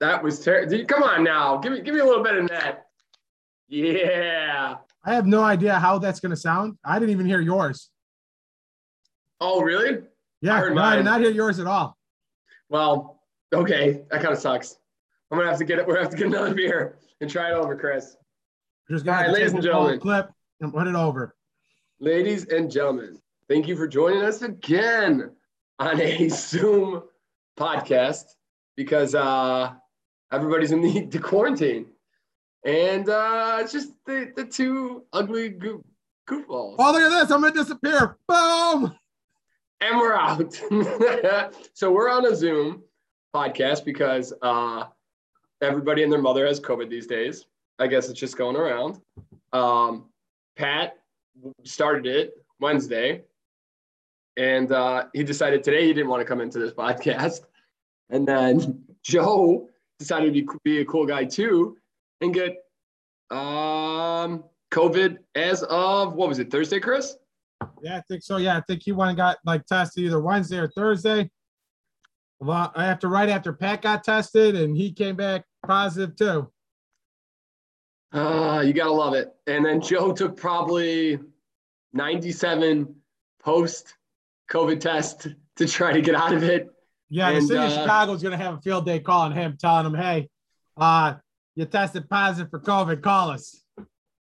That was terrible. Come on now. Give me a little bit of that. Yeah. I have no idea how that's going to sound. I didn't even hear yours. Oh, really? Yeah, I did not hear yours at all. Well, okay. That kind of sucks. I'm going to have to get another beer and try it over, Chris. Just got all right, ladies and gentlemen. Clip and put it over. Ladies and gentlemen, thank you for joining us again on a Zoom podcast because everybody's in the quarantine. And it's just the two ugly goofballs. Oh, look at this. I'm going to disappear. Boom. And we're out. So we're on a Zoom podcast because everybody and their mother has COVID these days. I guess it's just going around. Pat started it Wednesday. And he decided today he didn't want to come into this podcast. And then Joe decided to be a cool guy, too, and get COVID as of, what was it, Thursday, Chris? Yeah, I think so. Yeah, I think he went and got, tested either Wednesday or Thursday. Well, right after Pat got tested, and he came back positive, too. You got to love it. And then Joe took probably 97 post-COVID tests to try to get out of it. Yeah, and the city of Chicago is going to have a field day calling him, telling him, hey, you tested positive for COVID, call us.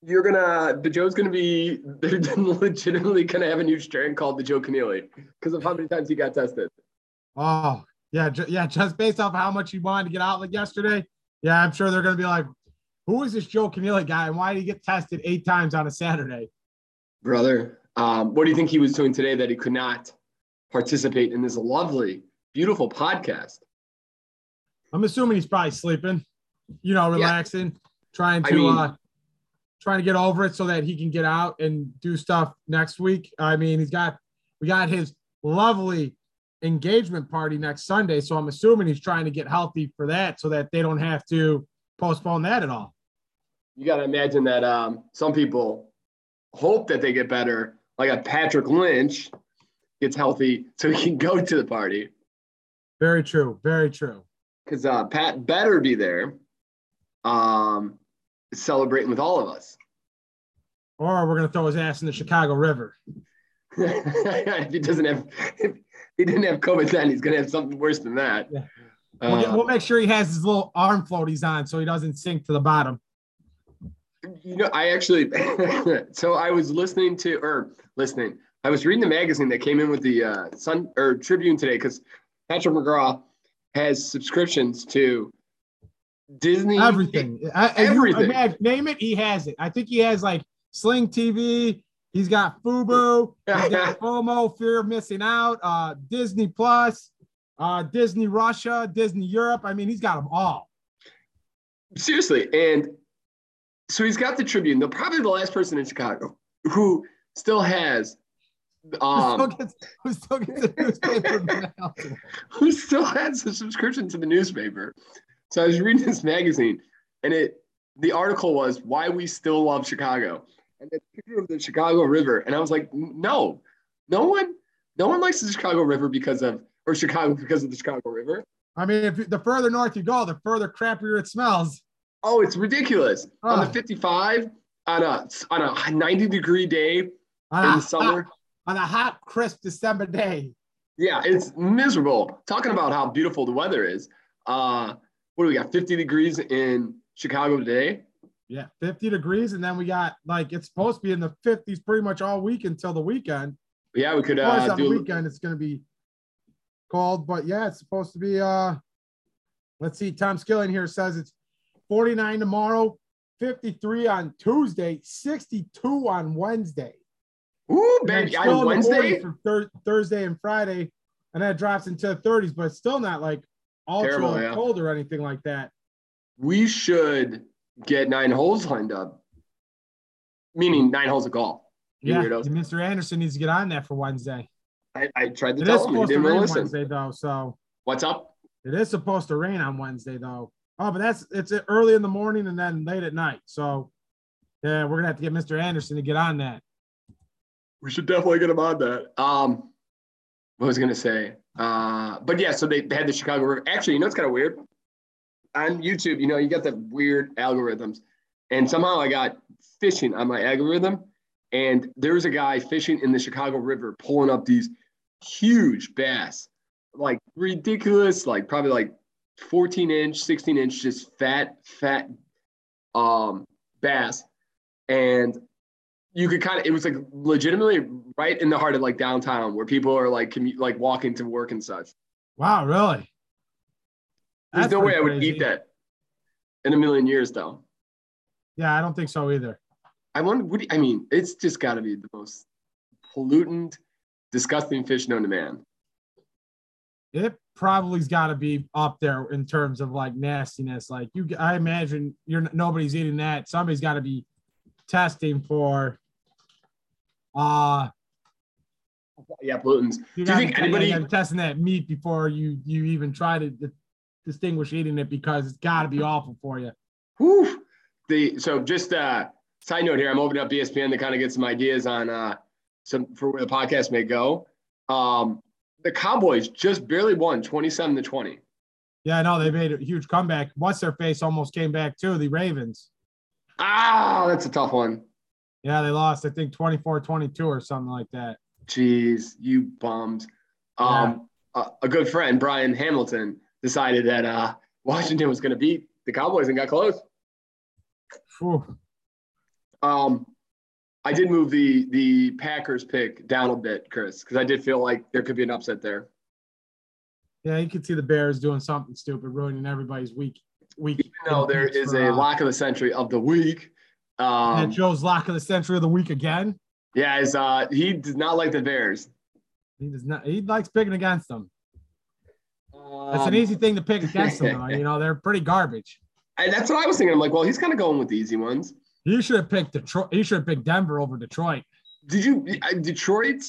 Joe's going to be, they're legitimately going to have a new strand called the Joe Keneally because of how many times he got tested. Oh, yeah. Yeah. Just based off how much he wanted to get out like yesterday. Yeah. I'm sure they're going to be like, who is this Joe Keneally guy? And why did he get tested 8 times on a Saturday? Brother, what do you think he was doing today that he could not participate in this lovely, beautiful podcast? I'm assuming he's probably sleeping. Relaxing, yeah. trying to get over it so that he can get out and do stuff next week. I mean, we got his lovely engagement party next Sunday. So I'm assuming he's trying to get healthy for that so that they don't have to postpone that at all. You got to imagine that some people hope that they get better. Like a Patrick Lynch gets healthy so he can go to the party. Very true. Very true. Because Pat better be there. Celebrating with all of us. Or we're going to throw his ass in the Chicago River. If he didn't have COVID then, he's going to have something worse than that. Yeah. We'll make sure he has his little arm floaties on so he doesn't sink to the bottom. I was reading the magazine that came in with the Sun or Tribune today because Patrick McGraw has subscriptions to Disney, everything. Everything. Name it, he has it. I think he has Sling TV. He's got Fubo. He's got FOMO, Fear of Missing Out. Disney Plus. Disney Russia. Disney Europe. I mean, he's got them all. Seriously, and so he's got the Tribune. They're probably the last person in Chicago who still has. Who still gets the newspaper? Who still has a subscription to the newspaper? So I was reading this magazine, and the article was "Why We Still Love Chicago," and the picture of the Chicago River. And I was like, no one likes the Chicago River because of the Chicago River. I mean, if the further north you go, the further crappier it smells. Oh, it's ridiculous. On the 55, on a 90-degree day in the summer, on a hot, crisp December day. Yeah, it's miserable. Talking about how beautiful the weather is. What do we got, 50 degrees in Chicago today? Yeah, 50 degrees, and then we got, it's supposed to be in the 50s pretty much all week until the weekend. Yeah, we could do the weekend. It's going to be cold, but, yeah, it's supposed to be let's see, Tom Skillen here says it's 49 tomorrow, 53 on Tuesday, 62 on Wednesday. Ooh, baby, on Wednesday? Thursday and Friday, and that drops into the 30s, but it's still not, ultra cold or anything like that. We should get 9 holes lined up, meaning 9 holes of golf. Yeah, Mr. Anderson needs to get on that for Wednesday. I tried to tell him. He didn't really listen. Wednesday, though, so. What's up? It is supposed to rain on Wednesday, though. Oh, but it's early in the morning and then late at night. So, yeah, we're going to have to get Mr. Anderson to get on that. We should definitely get him on that. What was I going to say? But yeah, so they had the Chicago River. Actually, it's kind of weird. on YouTube, you know, you got the weird algorithms. And somehow I got fishing on my algorithm. And there's a guy fishing in the Chicago River, pulling up these huge bass, like ridiculous, like probably like 14 inch, 16 inch, just fat bass. And you could kind of, it was like legitimately right in the heart of like downtown where people are like walking to work and such. Wow, really? That's There's no way I would eat that in a million years, though. Yeah, I don't think so either. I wonder, I mean, it's just got to be the most pollutant, disgusting fish known to man. It probably's got to be up there in terms of like nastiness. Like I imagine nobody's eating that. Somebody's got to be testing for. Yeah, pollutants. Do you think anybody testing that meat before you even try to distinguish eating it, because it's got to be awful for you. Whew. So just side note here, I'm opening up ESPN to kind of get some ideas on for where the podcast may go. The Cowboys just barely won 27-20. Yeah, I know. They made a huge comeback. What's-their-face almost came back, too, the Ravens. Ah, that's a tough one. Yeah, they lost, I think, 24-22 or something like that. Jeez, you bums. Yeah. A good friend, Brian Hamilton, decided that Washington was going to beat the Cowboys and got close. Whew. I did move the Packers pick down a bit, Chris, because I did feel like there could be an upset there. Yeah, you could see the Bears doing something stupid, ruining everybody's week. Even though there is a lock of the century of the week. And Joe's lock of the century of the week again? Yeah, he does not like the Bears. He does not. He likes picking against them. That's an easy thing to pick against them, though. You know, they're pretty garbage. And that's what I was thinking. I'm like, well, he's kind of going with the easy ones. You should have picked Detroit. You should have picked Denver over Detroit. Did you? Detroit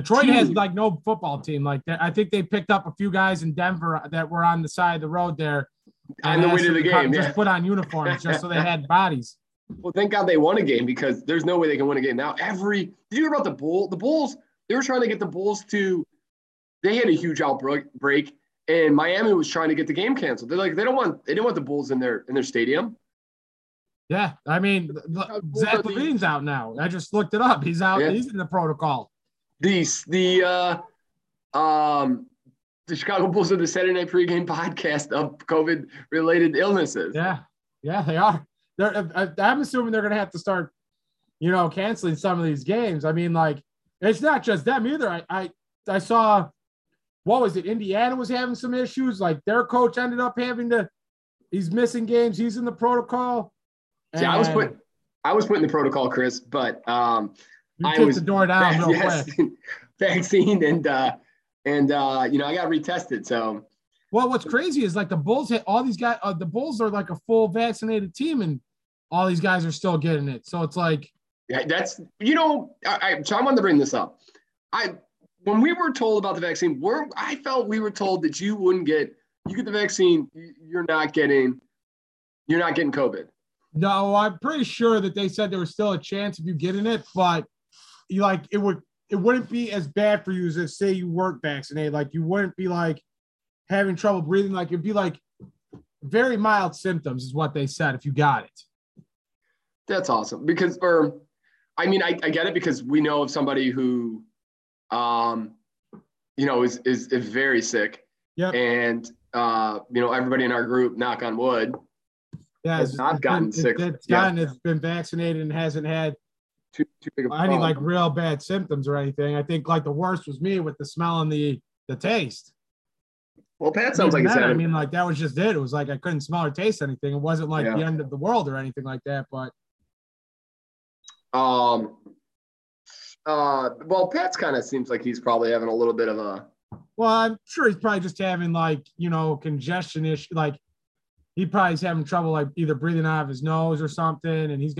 has like no football team like that. I think they picked up a few guys in Denver that were on the side of the road there. On the way to the game, just put on uniforms just so they had bodies. Well, thank God they won a game, because there's no way they can win a game now. Did you hear about the Bulls? The Bulls. They were trying to get the Bulls to. They had a huge outbreak, and Miami was trying to get the game canceled. They're like, they didn't want the Bulls in their stadium. Yeah, I mean, Zach Levine's out now. I just looked it up. He's out. Yeah. He's in the protocol. The Chicago Bulls are the Saturday Night Pregame podcast of COVID-related illnesses. Yeah, they are. I'm assuming they're going to have to start, canceling some of these games. I mean, like, it's not just them either. I saw, what was it? Indiana was having some issues. Like, their coach ended up he's missing games. He's in the protocol. See, I was putting the protocol, Chris, but vaccine and I got retested. So, well, what's crazy is like the Bulls hit all these guys. The Bulls are like a full vaccinated team, and all these guys are still getting it. So it's like, yeah, that's So I wanted to bring this up. When we were told about the vaccine, I felt we were told that you get the vaccine, you're not getting COVID. No, I'm pretty sure that they said there was still a chance of you getting it, but it wouldn't be as bad for you as if, say, you weren't vaccinated. Like, you wouldn't be like having trouble breathing. Like, it'd be like very mild symptoms is what they said if you got it. That's awesome, because I get it, because we know of somebody who is very sick. Yep. And everybody in our group, knock on wood, has not gotten sick. It's been vaccinated and hasn't had too big of any like real bad symptoms or anything. I think like the worst was me with the smell and the taste. Well, Pat sounds like that. I mean, like that was just it. It was like I couldn't smell or taste anything. It wasn't like the end of the world or anything like that. But well, Pat's kind of seems like he's probably having a little bit of a. Well, I'm sure he's probably just having like congestion issue like. He probably is having trouble like either breathing out of his nose or something, and he's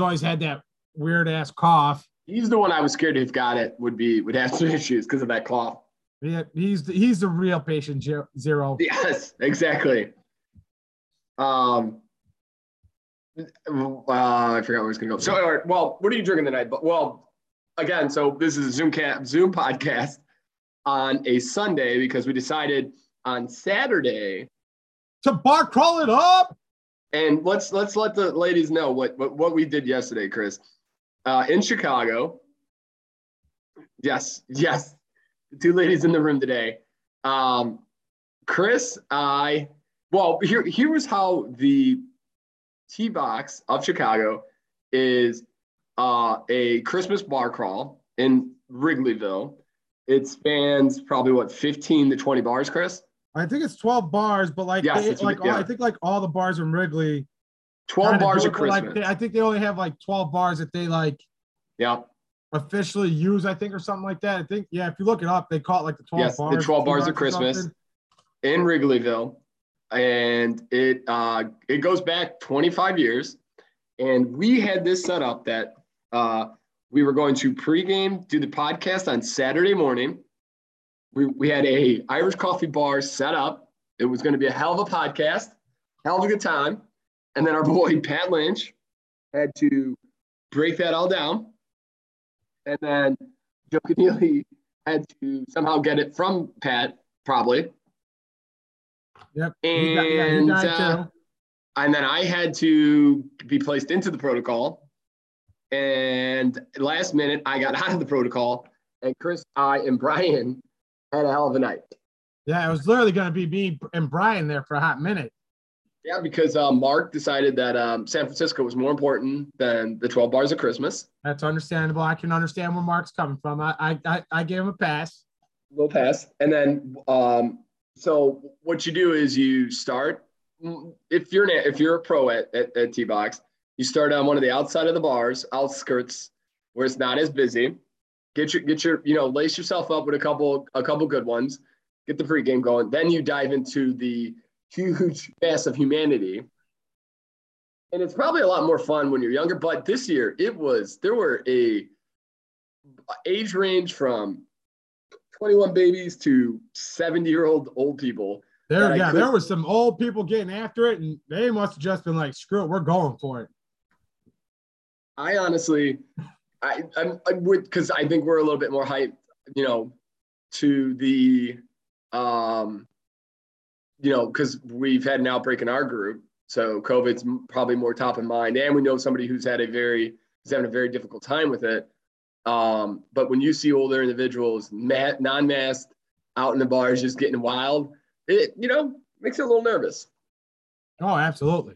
always had that weird ass cough. He's the one I was scared if got it would have some issues because of that cough. Yeah, he's the real patient zero. Yes, exactly. I forgot where I was gonna go. So, all right, well, what are you drinking tonight? But this is a Zoom podcast on a Sunday because we decided on Saturday to bar crawl it up. And let's let the ladies know what we did yesterday, Chris. In Chicago. Yes. The two ladies in the room today. Chris, here was how the T-Box of Chicago is a Christmas bar crawl in Wrigleyville. It spans probably 15 to 20 bars, Chris? I think it's 12 bars, but I think all the bars in Wrigley. 12 bars at Christmas. I think they only have 12 bars that they officially use, I think, or something like that. I think, if you look it up, they call it the 12 bars. The 12 bars at Christmas in Wrigleyville. And it goes back 25 years. And we had this set up that we were going to pregame, do the podcast on Saturday morning. We had a Irish coffee bar set up. It was going to be a hell of a podcast, hell of a good time. And then our boy, Pat Lynch, had to break that all down. And then Joe Keneally had to somehow get it from Pat, probably. Yep. And then I had to be placed into the protocol. And last minute, I got out of the protocol. And Chris, I, and Brian had a hell of a night. Yeah, it was literally going to be me and Brian there for a hot minute. Yeah, because Mark decided that San Francisco was more important than the 12 bars of Christmas. That's understandable. I can understand where Mark's coming from. I gave him a pass. A little pass. And then so what you do is you start, if you're a pro at T-Box, you start on one of the outside of the bars, outskirts, where it's not as busy. Get your lace yourself up with a couple good ones. Get the pregame going. Then you dive into the huge mass of humanity. And it's probably a lot more fun when you're younger, but this year there were a age range from 21 babies to 70-year-old old people. There was some old people getting after it, and they must have just been like, screw it, we're going for it. I honestly, because I think we're a little bit more hyped, to the, because we've had an outbreak in our group, so COVID's probably more top of mind, and we know somebody who's having a very difficult time with it. But when you see older individuals, non-masked, out in the bars, just getting wild, it makes you a little nervous. Oh, absolutely.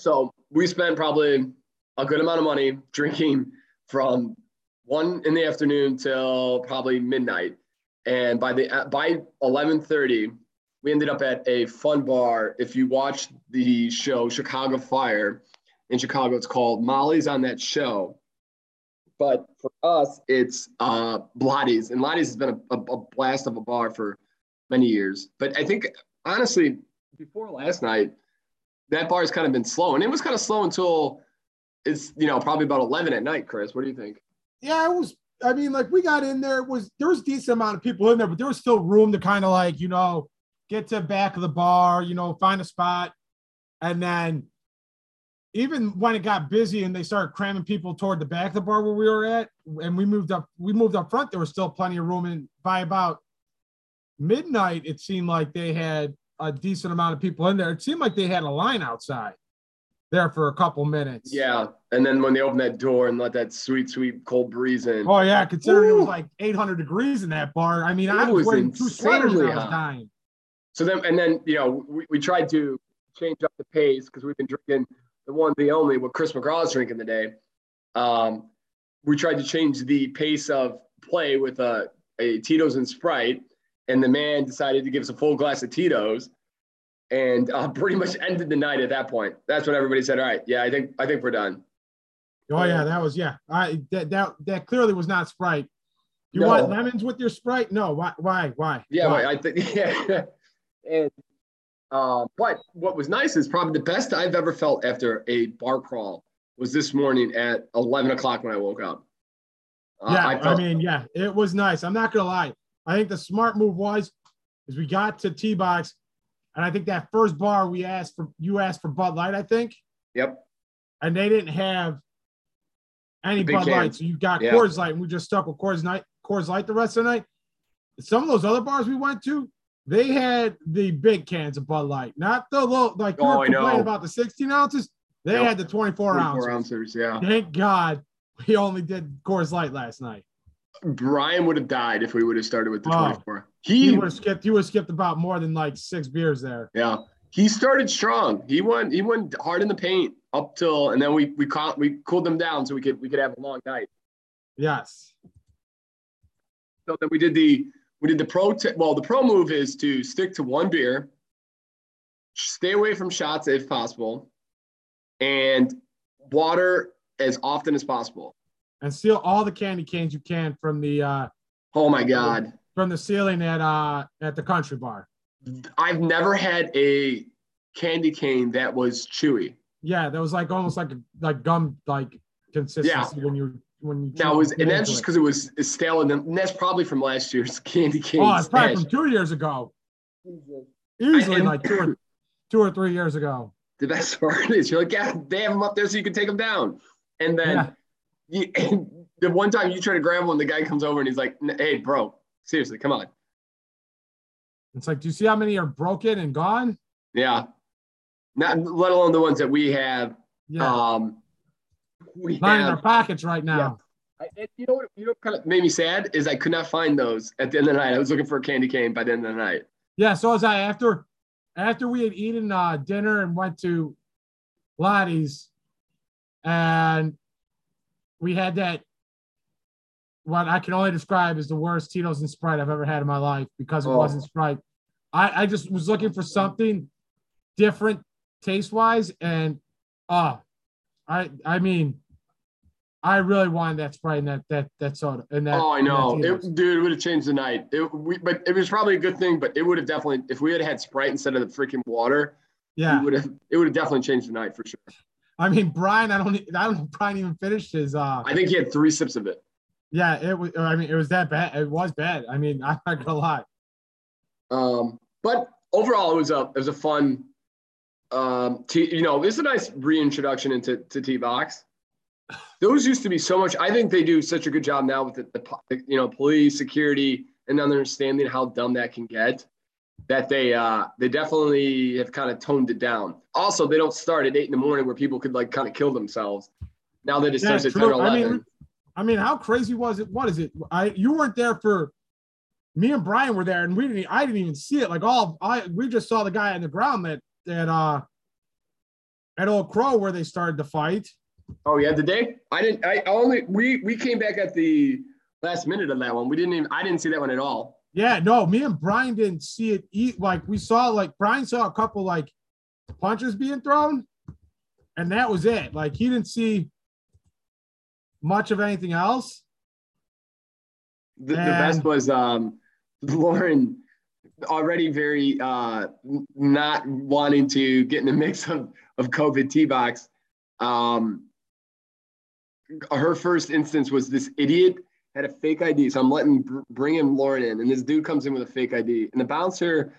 So we spent probably a good amount of money drinking from 1 in the afternoon till probably midnight. And by 11:30, we ended up at a fun bar. If you watch the show Chicago Fire in Chicago, it's called Molly's on that show. But for us, it's Blottie's. And Blottie's has been a blast of a bar for many years. But I think, honestly, before last night, that bar has kind of been slow. And it was kind of slow until it's, probably about 11 at night, Chris. What do you think? Yeah, it was. I mean, we got in there, there was a decent amount of people in there, but there was still room to kind of get to the back of the bar, find a spot. And then even when it got busy and they started cramming people toward the back of the bar where we were at, and we moved up front, there was still plenty of room. And by about midnight, it seemed like they had a decent amount of people in there. It seemed like they had a line outside there for a couple minutes. Yeah. And then when they opened that door and let that sweet, sweet cold breeze in. Oh, yeah. Considering it was 800 degrees in that bar. I mean, I was wearing 2 sweaters and I was dying. So then, we tried to change up the pace because we've been drinking the one, the only, what Chris McGraw's drinking today. We tried to change the pace of play with a Tito's and Sprite. And the man decided to give us a full glass of Tito's. And pretty much ended the night at that point. That's when everybody said, all right, yeah, I think we're done. Oh, yeah, that was, yeah. That clearly was not Sprite. You want lemons with your Sprite? No, why? Yeah, why? I think, yeah. And, but what was nice is probably the best I've ever felt after a bar crawl was this morning at 11 o'clock when I woke up. It was nice. I'm not going to lie. I think the smart move was is we got to T-Box, and I think that first bar you asked for Bud Light, I think. Yep. And they didn't have any Bud Light, so you got Coors Light, and we just stuck with Coors Light the rest of the night. Some of those other bars we went to, They had the big cans of Bud Light, not the low, like you were complaining about the 16 ounces. They had the 24 ounces. Yeah. Thank God we only did Coors Light last night. Brian would have died if we would have started with the 24. He would have skipped. He would have skipped about more than like six beers there. Yeah. He started strong. He went hard in the paint up till, and then we cooled them down so we could have a long night. Yes. So then we did the the pro move is to stick to one beer, stay away from shots if possible, and water as often as possible. And steal all the candy canes you can from the from the ceiling at the Country Bar. I've never had a candy cane that was chewy. Yeah, that was like almost like gum like consistency when you. Now that's just because it was stale, and that's probably from last year's candy cane. Oh, it's probably from 2 years ago. Usually two or 3 years ago. The best part is you're like, yeah, they have them up there so you can take them down, and then the one time you try to grab one, the guy comes over and he's like, "Hey, bro, seriously, come on." It's like, do you see how many are broken and gone? Yeah. Not let alone the ones that we have. Yeah. In our pockets right now. Yeah. You know what kind of made me sad is I could not find those at the end of the night. I was looking for a candy cane by the end of the night. Yeah, so was I. After we had eaten dinner and went to Lottie's, and we had that, what I can only describe as the worst Tito's and Sprite I've ever had in my life, because it wasn't Sprite. I just was looking for something different taste-wise, and I mean, I really wanted that Sprite and that soda. And that, I know. It would have changed the night. But it was probably a good thing, but it would have definitely, if we had had Sprite instead of the freaking water, it would have definitely changed the night for sure. I mean, Brian, I don't know if Brian even finished his I think he had three sips of it. Yeah, it was that bad. It was bad. I mean, I'm not gonna lie. But overall, it was a fun. It's a nice reintroduction into T-Box. Those used to be so much. I think they do such a good job now with the police, security, and understanding how dumb that can get. That they definitely have kind of toned it down. Also, they don't start at 8 a.m. where people could like kind of kill themselves. Now that it starts at 10 or 11. I mean, how crazy was it? What is it? You weren't there for me and Brian were there, and I didn't even see it. Like we just saw the guy on the ground at Old Crow where they started the fight. Oh yeah, the day we came back at the last minute of that one. I didn't see that one at all. Yeah, no, me and Brian didn't see it. Brian saw a couple like punches being thrown, and that was it. Like he didn't see much of anything else. The best was Lauren already very not wanting to get in the mix of COVID T-Box. Her first instance was this idiot had a fake ID. So I'm bringing Lauren in, and this dude comes in with a fake ID. And the bouncer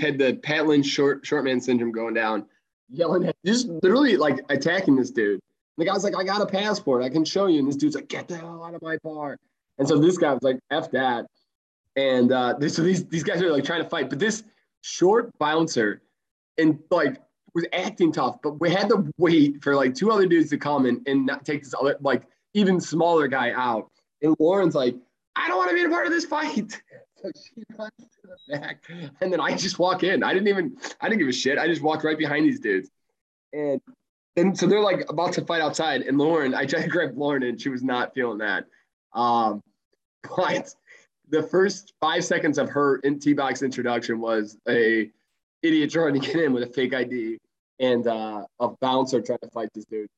had the Pat Lynn short man syndrome going down, yelling at, just literally like attacking this dude. The guy's like, I got a passport. I can show you. And this dude's like, get the hell out of my bar. And so this guy was like, F that. And so these guys are like trying to fight. But this short bouncer and like was acting tough. But we had to wait for like two other dudes to come and not take this other like even smaller guy out. And Lauren's like, I don't want to be a part of this fight. So she runs to the back. And then I just walk in. I didn't give a shit. I just walked right behind these dudes. And so they're like about to fight outside, and Lauren, I tried to grab Lauren, and she was not feeling that. But the first 5 seconds of her in T-Box introduction was a idiot trying to get in with a fake ID and a bouncer trying to fight this dude.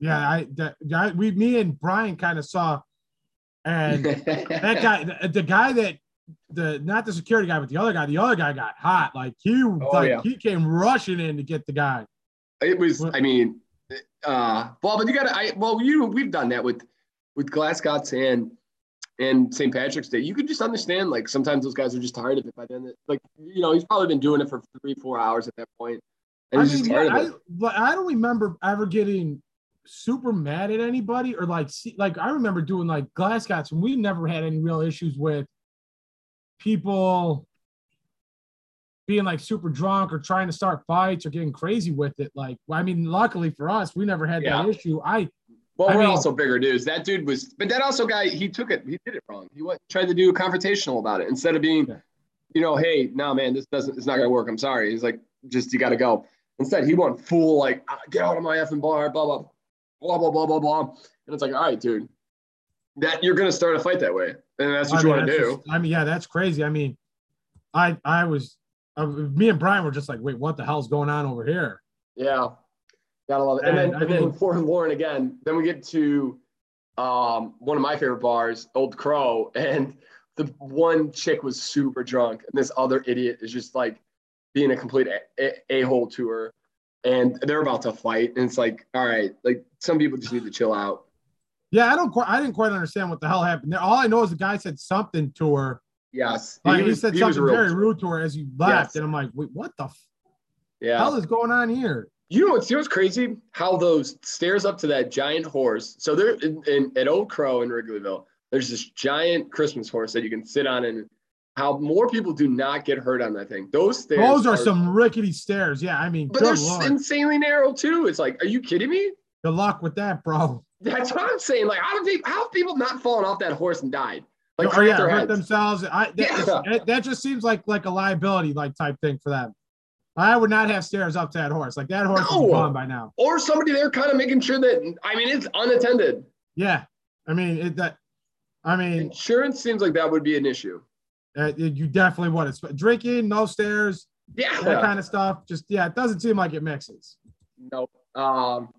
Yeah, me and Brian kind of saw, and that guy, not the security guy, but the other guy got hot. Like he came rushing in to get the guy. It was, I mean, but you gotta, we've done that with Glasgow's and St. Patrick's Day. You could just understand, like, sometimes those guys are just tired of it by then. Like, you know, he's probably been doing it for 3-4 hours at that point. And I don't remember ever getting super mad at anybody or I remember doing like Glasgow's, and we never had any real issues with people being like super drunk or trying to start fights or getting crazy with it. Like, well, I mean, luckily for us, we never had that issue. Well, we're also bigger dudes. That dude was, but that also guy, he took it, he did it wrong. He tried to do a confrontational about it instead of being, you know, hey, no, man, it's not going to work. I'm sorry. He's like, just, you got to go. Instead, he went full, like, get out of my effing bar, blah, blah, blah, blah, blah, blah, blah. And it's like, all right, dude, that you're going to start a fight that way. And that's what you want to do. I mean, yeah, that's crazy. I mean, I was me and Brian were just like, wait, what the hell's going on over here? Yeah, gotta love it. And then for Lauren again, then we get to one of my favorite bars, Old Crow, and the one chick was super drunk, and this other idiot is just like being a complete a-hole to her, and they're about to fight, and it's like, all right, like some people just need to chill out. Yeah, I didn't quite understand what the hell happened there. All I know is the guy said something to her. Yes. Like he said something very rude to her as you left. Yes. And I'm like, wait, what the hell is going on here? You know what's crazy? How those stairs up to that giant horse. So they're at Old Crow in Wrigleyville, there's this giant Christmas horse that you can sit on, and how more people do not get hurt on that thing. Those stairs. Those are some rickety stairs. Yeah, I mean, but they're insanely narrow too. It's like, are you kidding me? Good luck with that, bro. That's what I'm saying. Like, I don't think how have people not fallen off that horse and died? Like, hurt themselves. That just seems like a liability like type thing for them. I would not have stairs up to that horse. Like that horse is gone by now. Or somebody there kind of making sure that it's unattended. Yeah, insurance seems like that would be an issue. You definitely would. It's drinking, no stairs, that kind of stuff. Just it doesn't seem like it mixes. Nope. All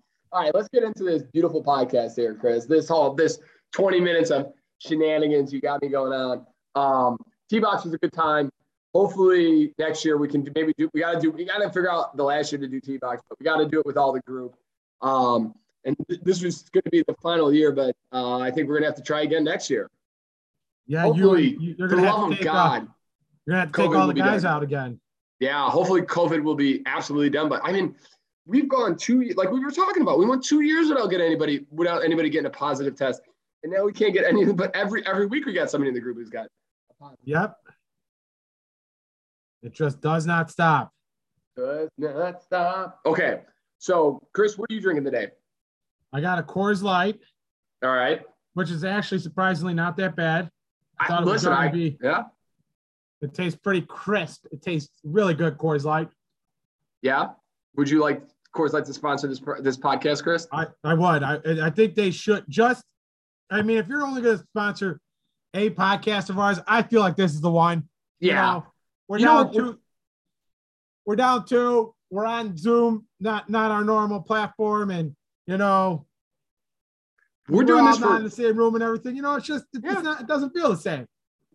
right, let's get into this beautiful podcast here, Chris. This 20 minutes of shenanigans you got me going on. T-Box was a good time. Hopefully next year we can we gotta figure out the last year to do T-Box, but we gotta do it with all the group. And this was gonna be the final year, but I think we're gonna have to try again next year. Yeah, hopefully, you're gonna have to take all the guys out again. Yeah, hopefully COVID will be absolutely done. But I mean, we've gone 2 years, like we were talking about. We went 2 years without anybody getting a positive test. And now we can't get anything, but every week we got somebody in the group who's got a positive. Yep. It just does not stop. Does not stop. Okay. So, Chris, what are you drinking today? I got a Coors Light. All right. Which is actually surprisingly not that bad. It tastes pretty crisp. It tastes really good, Coors Light. Yeah. Would you like Coors Light to sponsor this podcast, Chris? I would. I think they should just. I mean, if you're only going to sponsor a podcast of ours, I feel like this is the one. Yeah. You know, we're down two. We're on Zoom, not our normal platform. And, you know, we're doing this in the same room and everything. You know, it's just, it doesn't feel the same.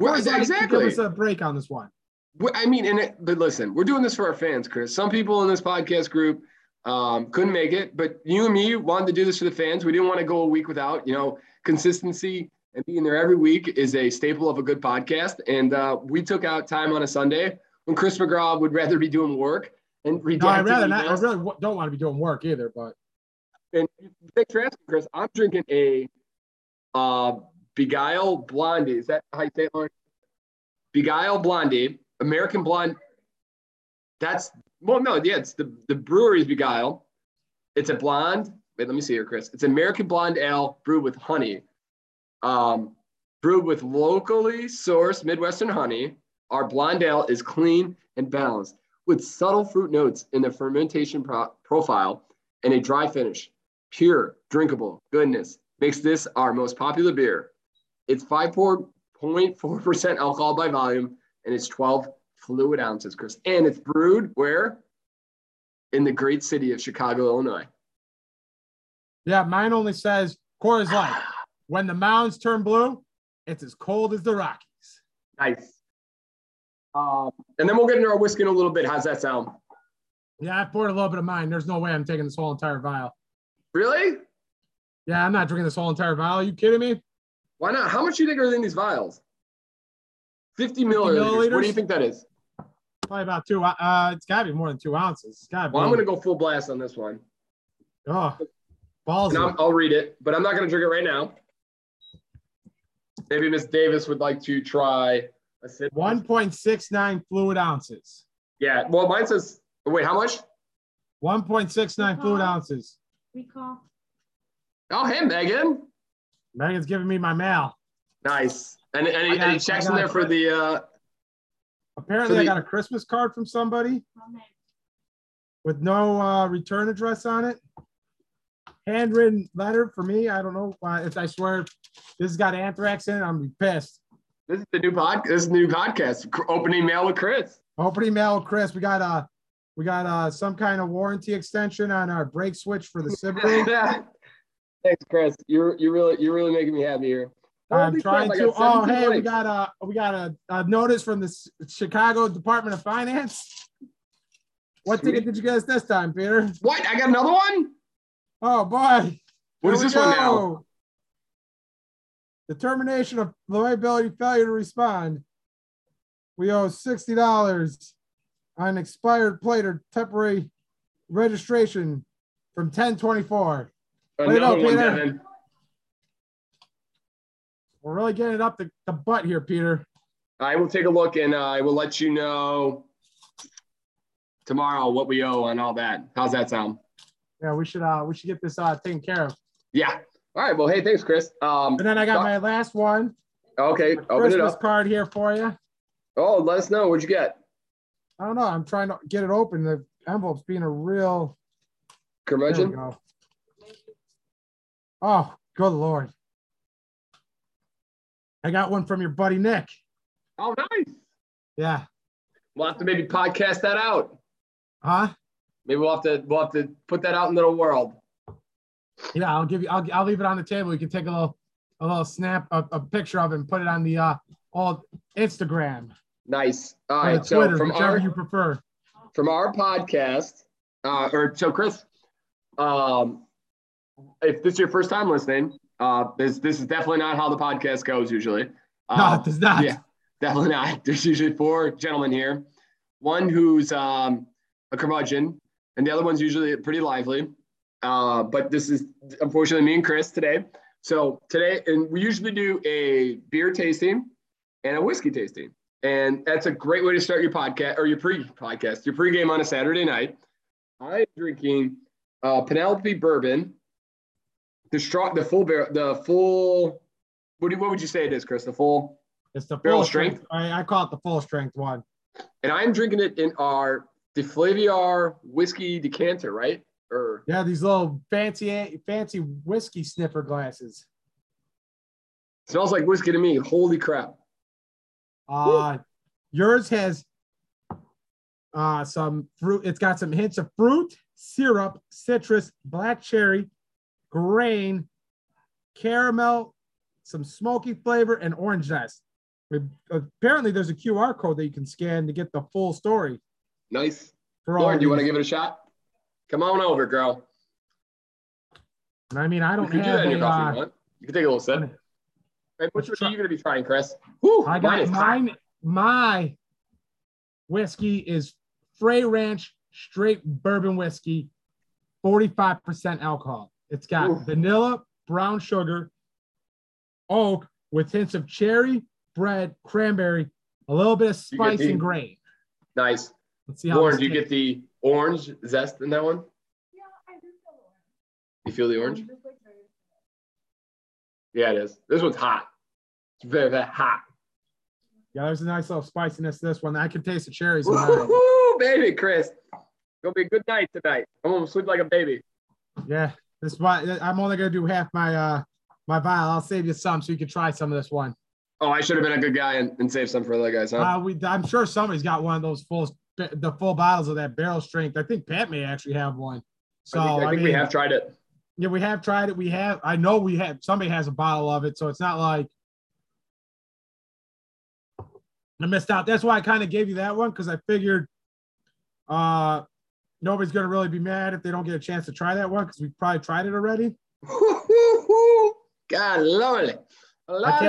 Exactly. Give us a break on this one. But listen, we're doing this for our fans, Chris. Some people in this podcast group couldn't make it, but you and me wanted to do this for the fans. We didn't want to go a week without, you know, consistency and being there every week is a staple of a good podcast. And we took out time on a Sunday when Chris McGraw would rather be doing work and redacting. No, I'd rather not. I really don't want to be doing work either, but. And thanks for asking, Chris. I'm drinking a Beguile Blondie. Is that how you say it, Lauren? Beguile Blondie, American Blonde. It's the brewery's Beguile. It's a blonde. Wait, let me see here, Chris. It's American Blonde Ale brewed with honey. Brewed with locally sourced Midwestern honey, our blonde ale is clean and balanced with subtle fruit notes in the fermentation profile and a dry finish. Pure, drinkable goodness makes this our most popular beer. It's 5.4% alcohol by volume, and it's 12 fluid ounces, Chris. And it's brewed where? In the great city of Chicago, Illinois. Yeah, mine only says Coors Light. When the mounds turn blue, it's as cold as the Rockies. Nice. And then we'll get into our whiskey in a little bit. How's that sound? Yeah, I poured a little bit of mine. There's no way I'm taking this whole entire vial. Really? Yeah, I'm not drinking this whole entire vial. Are you kidding me? Why not? How much do you think are in these vials? 50 milliliters? What do you think that is? Probably about two. It's got to be more than 2 ounces. It's got to be. Well, I'm going to go full blast on this one. Oh, balls. I'll read it, but I'm not going to drink it right now. Maybe Miss Davis would like to try 1.69 fluid ounces. Yeah. Well, mine says, wait, how much? 1.69 fluid ounces. Recall. Oh, hey, Megan. Megan's giving me my mail. Nice. And he checks in there for the... Apparently, I got a Christmas card from somebody with no return address on it. Handwritten letter for me. I don't know why. If I swear this has got anthrax in it, I'm going to be pissed. This is the new podcast. This is the new podcast. Opening mail with Chris. Opening mail with Chris. We got some kind of warranty extension on our brake switch for the sibling. Thanks, Chris. You're really making me happy here. I'm trying to. Oh, hey, we got a notice from the Chicago Department of Finance. What ticket did you get us this time, Peter? What? I got another one? Oh, boy. What is this one now? Determination of liability, failure to respond. We owe $60 on expired plate or temporary registration from 1024. Another one, Devin. We're really getting it up the butt here, Peter. I will take a look, and I will let you know tomorrow what we owe on all that. How's that sound? Yeah, we should get this taken care of. Yeah. All right. Well, hey, thanks, Chris. And then I got my last one. Okay. Open it up. Christmas card here for you. Oh, let us know. What'd you get? I don't know. I'm trying to get it open. The envelope's being a real curmudgeon. Oh, good Lord. I got one from your buddy, Nick. Oh, nice. Yeah. We'll have to maybe podcast that out. Huh? Maybe we'll have to put that out in the world. Yeah, I'll leave it on the table. You can take a little snap, a picture of it and put it on the old Instagram. Nice. All right. So Twitter, from whichever you prefer. From our podcast, so Chris, if this is your first time listening, this is definitely not how the podcast goes usually. No, it does not. Yeah, definitely not. There's usually four gentlemen here. One who's a curmudgeon, and the other one's usually pretty lively. But this is unfortunately me and Chris today. So today, and we usually do a beer tasting and a whiskey tasting. And that's a great way to start your podcast or your pregame on a Saturday night. I'm drinking Penelope bourbon. The full, what would you say it is, Chris? It's the full barrel strength. I call it the full strength one. And I'm drinking it in our Flaviar whiskey decanter, right? Or yeah, these little fancy whiskey sniffer glasses. Smells like whiskey to me. Holy crap! Yours has some fruit. It's got some hints of fruit, syrup, citrus, black cherry, grain, caramel, some smoky flavor, and orange zest. Apparently, there's a QR code that you can scan to get the full story. Nice. Lauren, do you want to give it a shot? Come on over, girl. I mean, I don't have do that in your coffee. You can take a little sip. And which one are you going to be trying, Chris? Woo, I got mine. My whiskey is Frey Ranch straight bourbon whiskey, 45% alcohol. It's got vanilla, brown sugar, oak with hints of cherry, bread, cranberry, a little bit of spice and grain. Nice. Let's see how. Lauren, do you get the orange zest in that one? Yeah, I do feel orange. You feel the orange? Yeah, it is. This one's hot. It's very, very hot. Yeah, there's a nice little spiciness to this one. I can taste the cherries. Woo-hoo, baby, Chris. It's going to be a good night tonight. I'm going to sleep like a baby. Yeah. That's why I'm only gonna do half my my vial. I'll save you some so you can try some of this one. Oh, I should have been a good guy and saved some for the other guys, huh? I'm sure somebody's got one of those full bottles of that barrel strength. I think Pat may actually have one. So I think we have tried it. Yeah, we have tried it. I know somebody has a bottle of it, so it's not like I missed out. That's why I kind of gave you that one because I figured nobody's going to really be mad if they don't get a chance to try that one because we've probably tried it already. God, lovely. I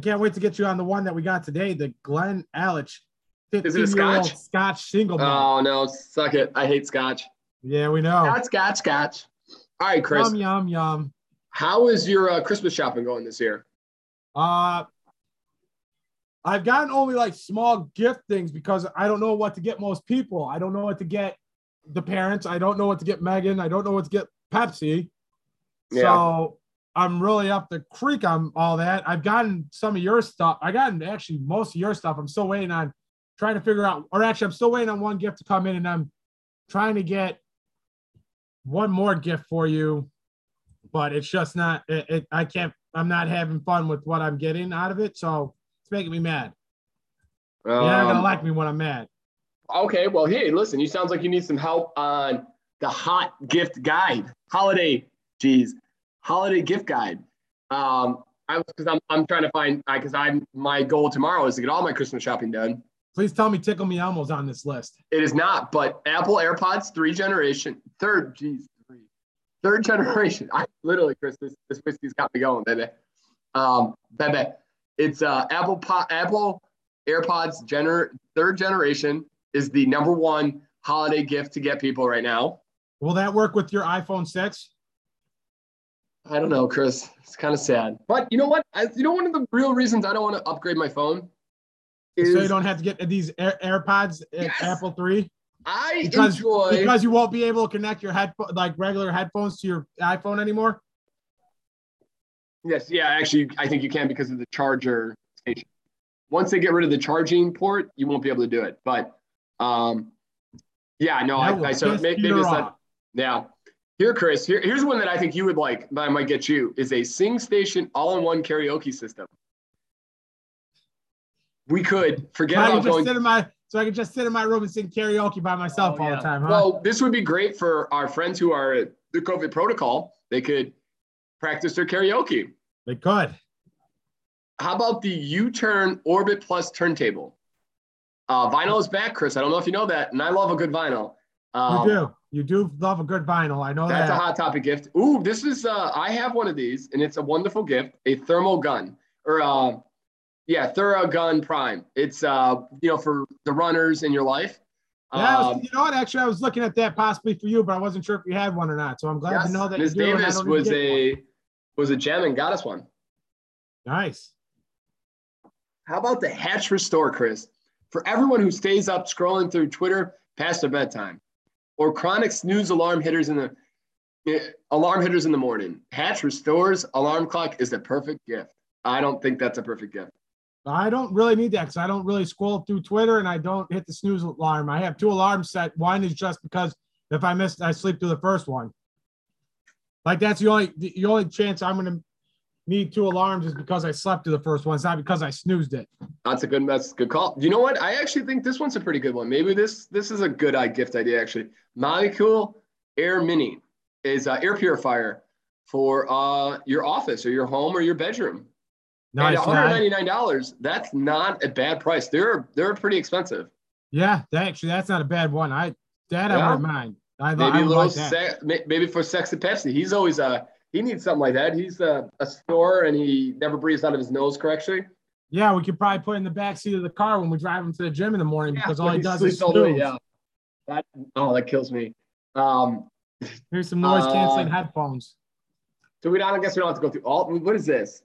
can't wait to get you on the one that we got today, the Glenn Allich 15-year-old Scotch single malt. Oh, no, suck it. I hate Scotch. Yeah, we know. Scotch. All right, Chris. Yum. How is your Christmas shopping going this year? I've gotten only like small gift things because I don't know what to get most people. I don't know what to get the parents. I don't know what to get Megan. I don't know what to get Pepsi. Yeah. So I'm really up the creek on all that. I've gotten some of your stuff. I gotten actually most of your stuff. I'm still waiting on trying to figure out, or actually I'm still waiting on one gift to come in, and I'm trying to get one more gift for you, but it's just not, I'm not having fun with what I'm getting out of it. So it's making me mad. You're not going to like me when I'm mad. Okay. Well, hey, listen, you sounds like you need some help on the hot gift guide, holiday gift guide. I'm trying to find, my goal tomorrow is to get all my Christmas shopping done. Please tell me Tickle Me Elmo's on this list. It is not, but Apple AirPods, third generation. I literally, Chris, this whiskey's got me going, baby. It's Apple AirPods third generation is the number one holiday gift to get people right now. Will that work with your iPhone 6? I don't know, Chris. It's kind of sad. But you know what? One of the real reasons I don't want to upgrade my phone is... So you don't have to get these AirPods, yes. Apple 3? Because you won't be able to connect your regular headphones to your iPhone anymore? Yes. Yeah, actually, I think you can because of the charger station. Once they get rid of the charging port, you won't be able to do it. But, maybe it's not... Yeah. Here, Chris, here's one that I think you would like, that I might get you, is a Sing Station all-in-one karaoke system. We could forget about going... So I could just sit in my room and sing karaoke by myself all the time, huh? Well, this would be great for our friends who are the COVID protocol. They could practice their karaoke. They could. How about the U-Turn Orbit Plus turntable? Vinyl is back, Chris. I don't know if you know that, and I love a good vinyl. You do. You do love a good vinyl. I know that. That's a hot topic gift. Ooh, this is, I have one of these, and it's a wonderful gift, a thermal gun. Or, Theragun Prime. It's, for the runners in your life. Yeah, actually, I was looking at that possibly for you, but I wasn't sure if you had one or not. So I'm glad to know that Ms. Davis was a gem and got us one. Nice. How about the Hatch Restore, Chris? For everyone who stays up scrolling through Twitter past their bedtime, or chronic snooze alarm hitters in the morning, Hatch Restore's alarm clock is the perfect gift. I don't think that's a perfect gift. I don't really need that because I don't really scroll through Twitter and I don't hit the snooze alarm. I have two alarms set. One is just because if I miss, I sleep through the first one. Like that's the only chance I'm going to need two alarms is because I slept through the first one. It's not because I snoozed it. That's a good call. You know what? I actually think this one's a pretty good one. Maybe this is a good gift idea actually. Molecule Air Mini is an air purifier for your office or your home or your bedroom. Nice, and $199, that's not a bad price. They're pretty expensive. Yeah, that's not a bad one. I wouldn't mind. Maybe for Sexy Pepsi. He's always he needs something like that. He's a snorer and he never breathes out of his nose correctly. Yeah, we could probably put in the back seat of the car when we drive him to the gym in the morning because all he does is snooze. Yeah. That kills me. Here's some noise canceling headphones. So I guess we don't have to go through all. What is this?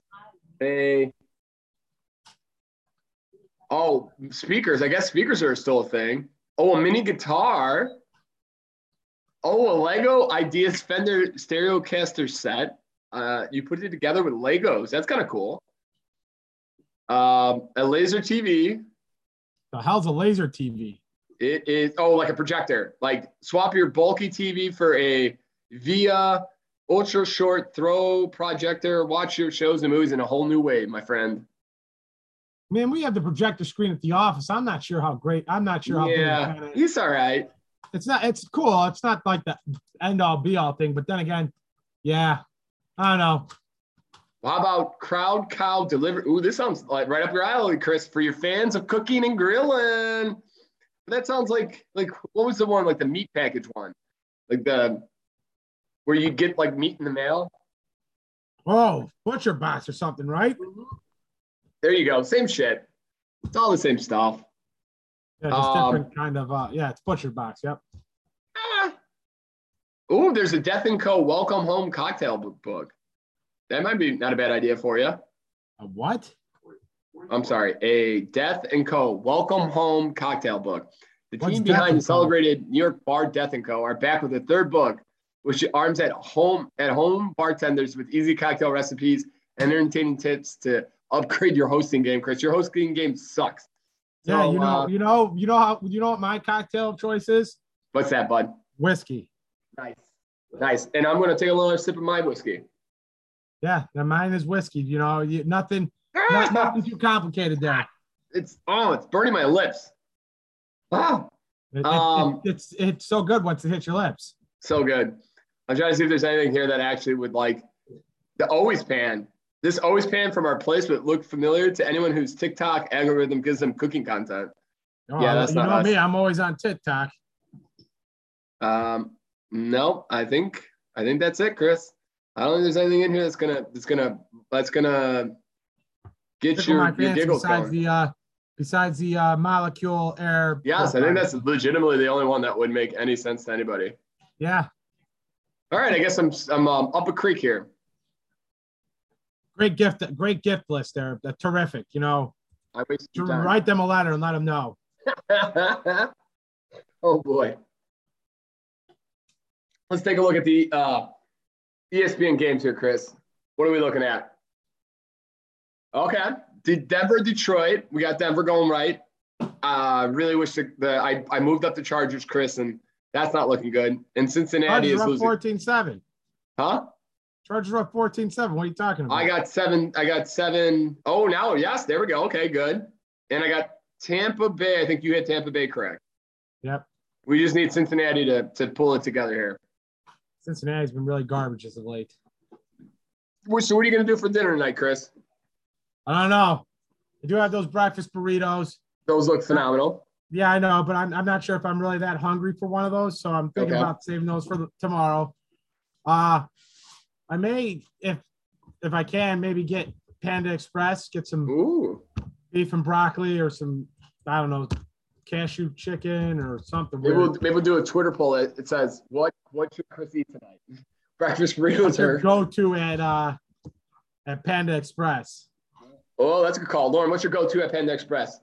Speakers. I guess speakers are still a thing. Oh, a mini guitar. Oh, a Lego Ideas Fender Stereocaster set. You put it together with Legos. That's kind of cool. A laser TV. How's a laser TV? It is, like a projector. Like swap your bulky TV for a VIA ultra short throw projector. Watch your shows and movies in a whole new way, my friend. Man, we have the projector screen at the office. I'm not sure how good. Yeah, he's all right. It's cool. It's not like the end all be all thing, but then again, yeah, I don't know. How about Crowd Cow delivery? Ooh, this sounds like right up your alley, Chris, for your fans of cooking and grilling. That sounds like what was the one, like the meat package one? Like where you get like meat in the mail? Oh, Butcher Box or something, right? There you go. Same shit. It's all the same stuff. Yeah, just different kind of, it's Butcher Box, yep. Ooh, there's a Death & Co. Welcome Home Cocktail book. That might be not a bad idea for you. A what? I'm sorry, a Death & Co. Welcome Home cocktail book. The team behind the celebrated New York bar Death & Co. are back with a third book, which arms at home bartenders with easy cocktail recipes and entertaining tips to upgrade your hosting game. Chris, your hosting game sucks. So, yeah, you know what my cocktail choice is? What's that, bud? Whiskey. Nice. And I'm gonna take a little sip of my whiskey. Yeah, and mine is whiskey. You know, nothing too complicated there. It's burning my lips. Wow. It's so good once it hits your lips. So good. I'm trying to see if there's anything here that actually would like the Always Pan. This Always Pan from our place would look familiar to anyone whose TikTok algorithm gives them cooking content. Oh, yeah, that's not me. I'm always on TikTok. No, I think that's it, Chris. I don't think there's anything in here that's gonna get that's your giggles besides going. Besides the molecule air. Yes, I think that's legitimately the only one that would make any sense to anybody. Yeah. All right, I guess I'm up a creek here. Great gift list there. Terrific, you know. I waste your time. Write them a letter and let them know. Oh, boy. Let's take a look at the ESPN games here, Chris. What are we looking at? Okay. Denver, Detroit. We got Denver going right. Really wish I moved up the Chargers, Chris, and that's not looking good. And Cincinnati is losing. Chargers up 14-7. Huh? Chargers up 14-7. What are you talking about? I got seven. Oh, now, yes. There we go. Okay, good. And I got Tampa Bay. I think you had Tampa Bay correct. Yep. We just need Cincinnati to pull it together here. Cincinnati's been really garbage as of late. So what are you going to do for dinner tonight, Chris? I don't know. I do have those breakfast burritos. Those look phenomenal. Yeah, I know, but I'm not sure if I'm really that hungry for one of those, so I'm thinking about saving those for tomorrow. I may, if I can, maybe get Panda Express, get some beef and broccoli or some, I don't know, cashew chicken or something. Maybe we'll do a Twitter poll. It says, what should Chris eat tonight? Breakfast burritos or go-to at Panda Express. Oh, that's a good call. Lauren, what's your go-to at Panda Express?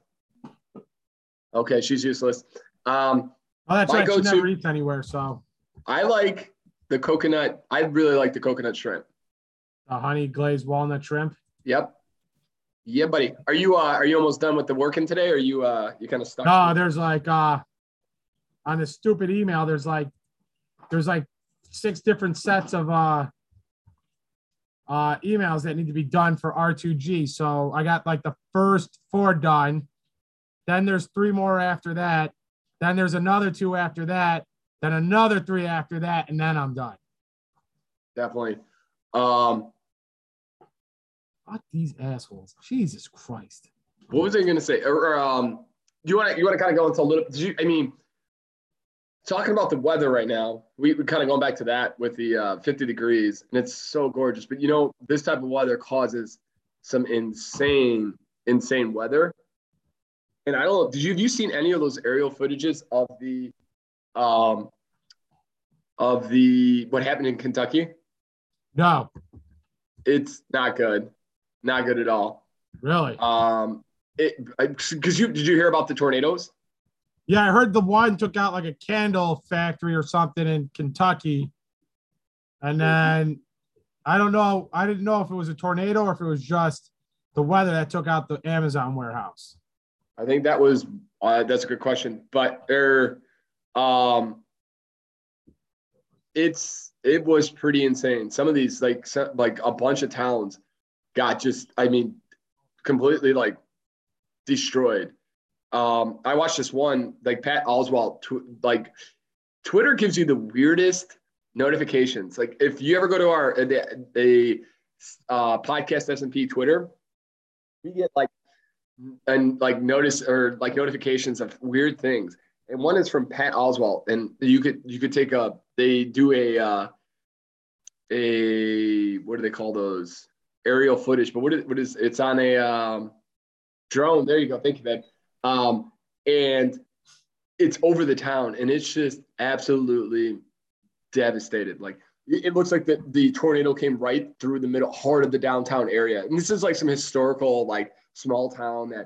Okay, she's useless. That's right. She never eats anywhere, so. I like the coconut. I really like the coconut shrimp. The honey glazed walnut shrimp? Yep. Yeah, buddy. Are you almost done with the working today, or are you kind of stuck? No, there's like on this stupid email, there's like six different sets of emails that need to be done for R2G. So I got like the first four done. Then there's three more after that. Then there's another two after that. Then another three after that. And then I'm done. Definitely. Fuck these assholes. Jesus Christ. What was I going to say? You want to kind of go into a little – I mean, talking about the weather right now, we're kind of going back to that with the 50 degrees, and it's so gorgeous. But, you know, this type of weather causes some insane weather. And I don't know. Have you seen any of those aerial footages of the what happened in Kentucky? No. It's not good. Not good at all. Really? Did you hear about the tornadoes? Yeah, I heard the one took out like a candle factory or something in Kentucky. And then I don't know. I didn't know if it was a tornado or if it was just the weather that took out the Amazon warehouse. I think that was that's a good question. But it was pretty insane. Some of these like a bunch of towns got completely like destroyed. I watched this one like Pat Oswalt. Like Twitter gives you the weirdest notifications. Like if you ever go to our podcast S&P Twitter, we get like notice or like notifications of weird things. And one is from Pat Oswalt, and you could take a. They do a what do they call those aerial footage? But what is it's on a drone? There you go. Thank you, Ben. And it's over the town, and it's just absolutely devastated. Like it looks like the tornado came right through the middle heart of the downtown area. And this is like some historical like small town that,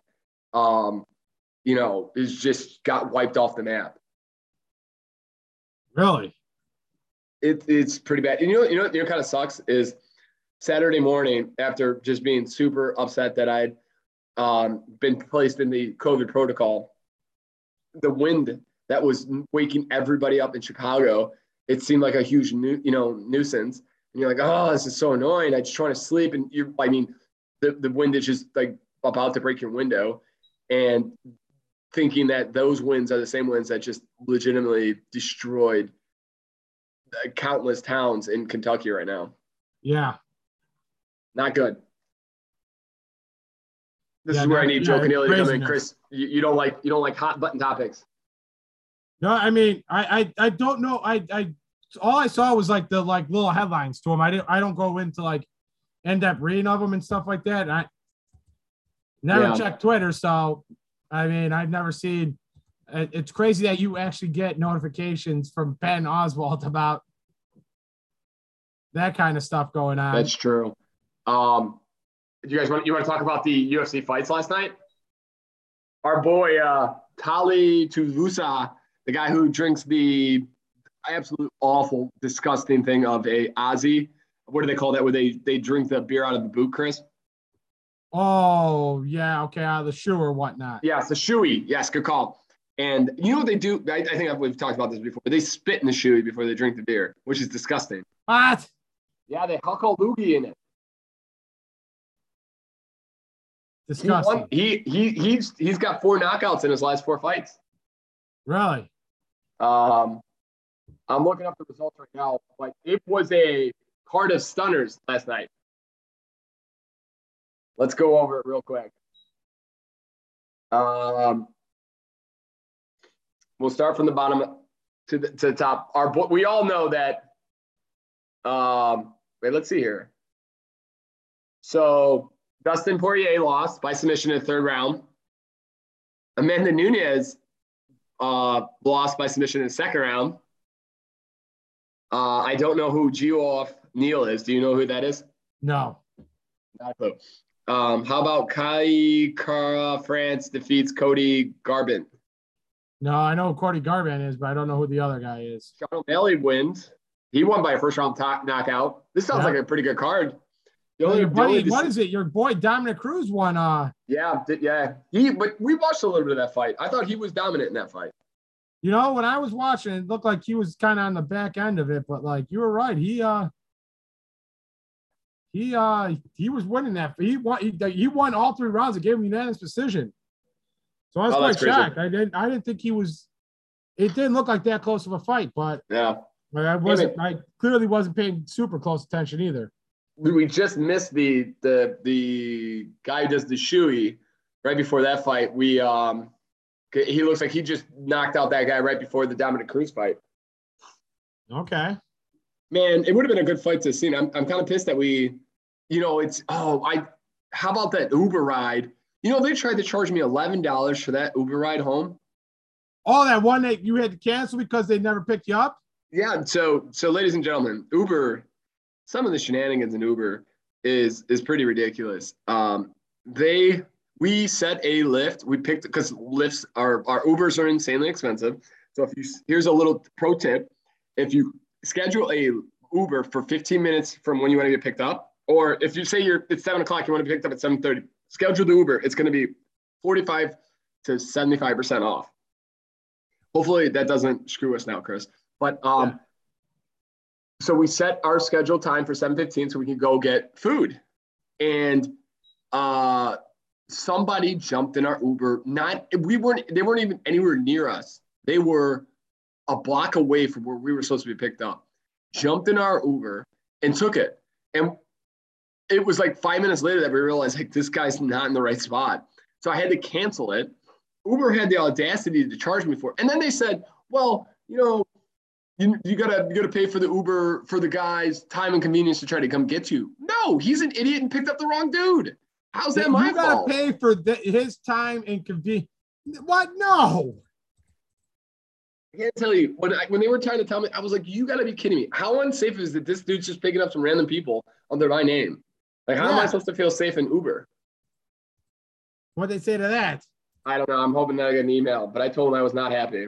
you know, is just got wiped off the map. Really? It's pretty bad. And you know what kind of sucks is Saturday morning, after just being super upset that I'd been placed in the COVID protocol, the wind that was waking everybody up in Chicago, it seemed like a huge, nuisance. And you're like, oh, this is so annoying. I'm just trying to sleep. And the wind is just like about to break your window. And thinking that those winds are the same winds that just legitimately destroyed countless towns in Kentucky right now. Yeah. Not good. This is where I need Joe Connealy to come in. Chris, you don't like hot button topics. No, I mean, I don't know. I all I saw was like the little headlines to them. I don't go into like in-depth reading of them and stuff like that. I never check Twitter, so I mean, I've never seen. It's crazy that you actually get notifications from Ben Oswald about that kind of stuff going on. That's true. You want to talk about the UFC fights last night? Our boy Tali Tulusa, the guy who drinks the absolute awful, disgusting thing of a Aussie. What do they call that? Where they drink the beer out of the boot, Chris? Oh, yeah. Okay. Out of the shoe or whatnot. Yeah. It's a shoey. Yes. Good call. And you know what they do? I think we've talked about this before. They spit in the shoey before they drink the beer, which is disgusting. What? Yeah. They huck a loogie in it. Disgusting. He's got 4 knockouts in his last 4 fights. Really? I'm looking up the results right now, but it was a card of stunners last night. Let's go over it real quick. We'll start from the bottom to the top. We all know that. Wait, let's see here. So Dustin Poirier lost by submission in the 3rd round. Amanda Nunes lost by submission in the 2nd round. I don't know who Geoff Neal is. Do you know who that is? No. Not a clue. How about Kai Kara France defeats Cody Garbrandt? No, I know who Cody Garbrandt is, but I don't know who the other guy is. Sean O'Malley wins. He won by a 1st round knockout. This sounds like a pretty good card. Your boy Dominic Cruz won. Yeah. But we watched a little bit of that fight. I thought he was dominant in that fight. You know, when I was watching, it looked like he was kind of on the back end of it. But like you were right, he was winning that. He won all 3 rounds. It gave him unanimous decision. So I was quite shocked. Crazy. I didn't think he was. It didn't look like that close of a fight. But yeah, I wasn't. I clearly wasn't paying super close attention either. We just missed the guy who does the shoey right before that fight. He looks like he just knocked out that guy right before the Dominic Cruz fight. Okay, man, it would have been a good fight to have seen. I'm kind of pissed that how about that Uber ride? You know they tried to charge me $11 for that Uber ride home. Oh, that one that you had to cancel because they never picked you up. Yeah. So ladies and gentlemen, Uber. Some of the shenanigans in Uber is pretty ridiculous. We set a Lyft. We picked because Lyfts our Ubers are insanely expensive. So here's a little pro tip: if you schedule a Uber for 15 minutes from when you want to get picked up, or if you say it's 7:00, you want to be picked up at 7:30, schedule the Uber. It's going to be 45 to 75% off. Hopefully that doesn't screw us now, Chris. But yeah. So we set our scheduled time for 7:15 so we can go get food. And somebody jumped in our Uber. They weren't even anywhere near us. They were a block away from where we were supposed to be picked up. Jumped in our Uber and took it. And it was like 5 minutes later that we realized, this guy's not in the right spot. So I had to cancel it. Uber had the audacity to charge me for it. And then they said, well, You gotta pay for the Uber for the guy's time and convenience to try to come get you. No, he's an idiot and picked up the wrong dude. How's that my fault? You gotta pay for his time and convenience. What? No. I can't tell you when they were trying to tell me, I was like, you gotta be kidding me. How unsafe is that? This dude's just picking up some random people under my name. Like, how am I supposed to feel safe in Uber? What'd they say to that? I don't know. I'm hoping that I get an email, but I told them I was not happy.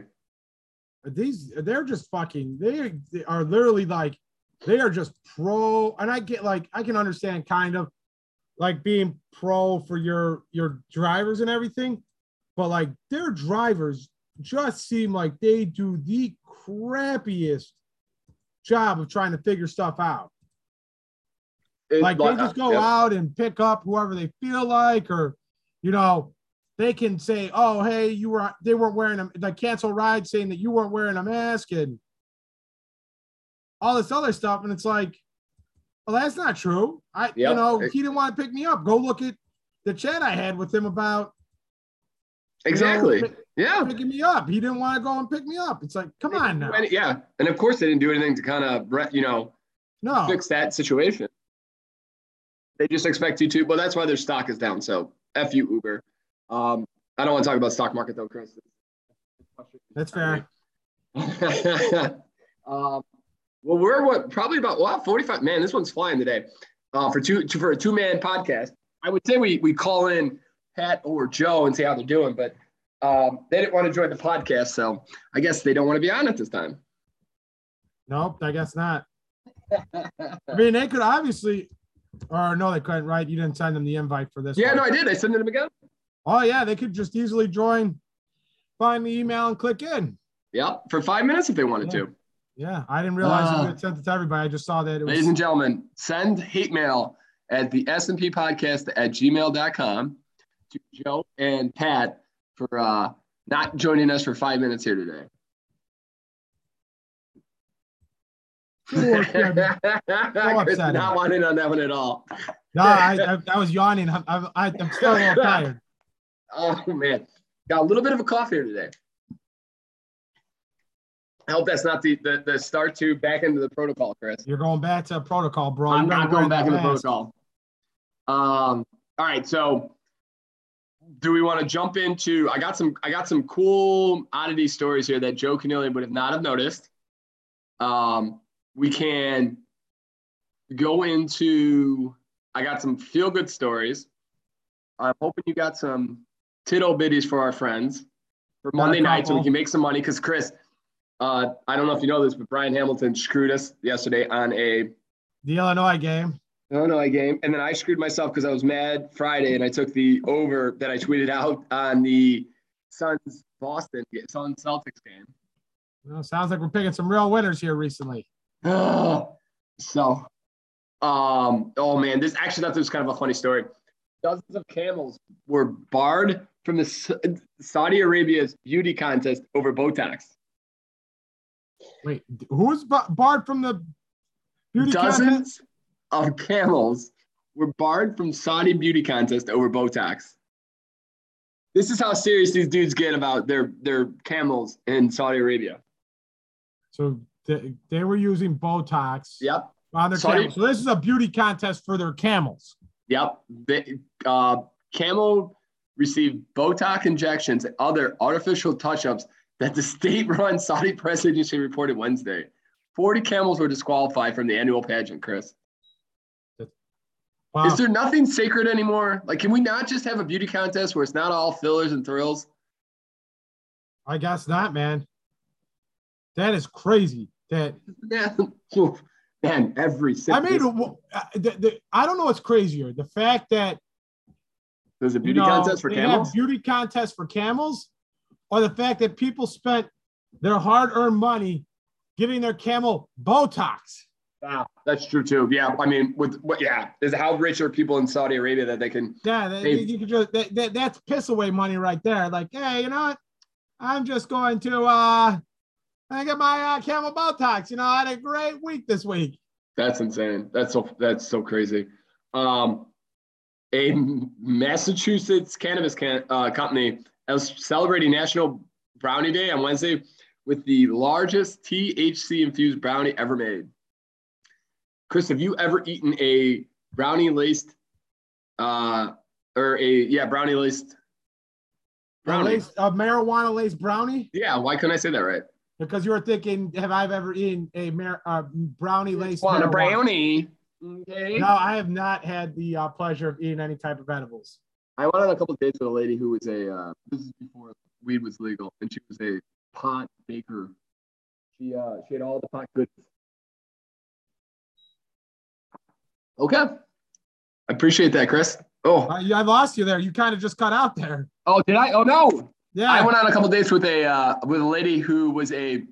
They're just fucking, they are literally like, they are just pro. And I get like, I can understand kind of like being pro for your drivers and everything, but like their drivers just seem like they do the crappiest job of trying to figure stuff out. Like they just go out and pick up whoever they feel like, or, you know, they can say, oh, hey, they weren't wearing a, like cancel ride saying that you weren't wearing a mask and all this other stuff. And it's like, well, that's not true. You know, he didn't want to pick me up. Go look at the chat I had with him about. Exactly. You know, picking me up. He didn't want to go and pick me up. It's like, come on now. Yeah. And of course they didn't do anything to kind of, you know, fix that situation. They just expect you to, but that's why their stock is down. So F you, Uber. I don't want to talk about stock market though, Chris. That's fair. Well, we're probably about 45. Man, this one's flying today. For a two-man podcast, I would say we call in Pat or Joe and see how they're doing, but they didn't want to join the podcast, so I guess they don't want to be on it this time. Nope, I guess not. I mean, they could obviously, or no, they couldn't, right? You didn't send them the invite for this. Yeah, no, I did. I sent them again. Oh, yeah, they could just easily join, find the email, and click in. Yeah, for 5 minutes if they wanted to. Yeah, I didn't realize it would send it to everybody. I just saw that it was. Ladies and gentlemen, send hate mail at the S&P podcast at gmail.com to Joe and Pat for not joining us for 5 minutes here today. Not wanting on that one at all. No, I was yawning. I'm still a little tired. Oh, man. Got a little bit of a cough here today. I hope that's not the start to back into the protocol, Chris. You're going back to protocol, bro. I'm not going back into protocol. All right. So do we want to jump into – I got some cool oddity stories here that Joe Conillian would not have noticed. We can go into – I got some feel-good stories. I'm hoping you got some tittle bitties for our friends for Monday night so we can make some money. Because, Chris, I don't know if you know this, but Brian Hamilton screwed us yesterday on the Illinois game. And then I screwed myself because I was mad Friday, and I took the over that I tweeted out on the Suns-Celtics game. Well, sounds like we're picking some real winners here recently. Oh, man, this actually thought this was kind of a funny story. Dozens of camels were barred from the Saudi Arabia's beauty contest over Botox. Wait, who was barred from the beauty contest? Dozens of camels were barred from Saudi beauty contest over Botox. This is how serious these dudes get about their camels in Saudi Arabia. So they were using Botox on their camels. So this is a beauty contest for their camels. Yep. Camel received Botox injections and other artificial touch-ups that the state-run Saudi press agency reported Wednesday. 40 camels were disqualified from the annual pageant, Chris. Wow. Is there nothing sacred anymore? Like, can we not just have a beauty contest where it's not all fillers and thrills? I guess not, man. That is crazy. That man, every single. I mean, I don't know what's crazier. The fact that there's a beauty contest for camels? Beauty contest for camels, or the fact that people spent their hard-earned money giving their camel Botox. Wow, that's true too. Yeah, I mean, is how rich are people in Saudi Arabia that they can? Yeah, you could just that's piss away money right there. Like, hey, you know what? I'm just going to I get my camel Botox. You know, I had a great week this week. That's insane. That's so crazy. A Massachusetts cannabis company is celebrating National Brownie Day on Wednesday with the largest THC infused brownie ever made. Chris, have you ever eaten a brownie? A marijuana laced brownie? Yeah, why couldn't I say that right? Because you were thinking, have I ever eaten a brownie laced marijuana? Brownie. Okay. No, I have not had the pleasure of eating any type of edibles. I went on a couple of dates with a lady who was a, this is before weed was legal, and she was a pot baker. She had all the pot goods. Okay. I appreciate that, Chris. Oh, I lost you there. You kind of just cut out there. Oh, did I? Oh, no. Yeah. I went on a couple of dates with a lady who was a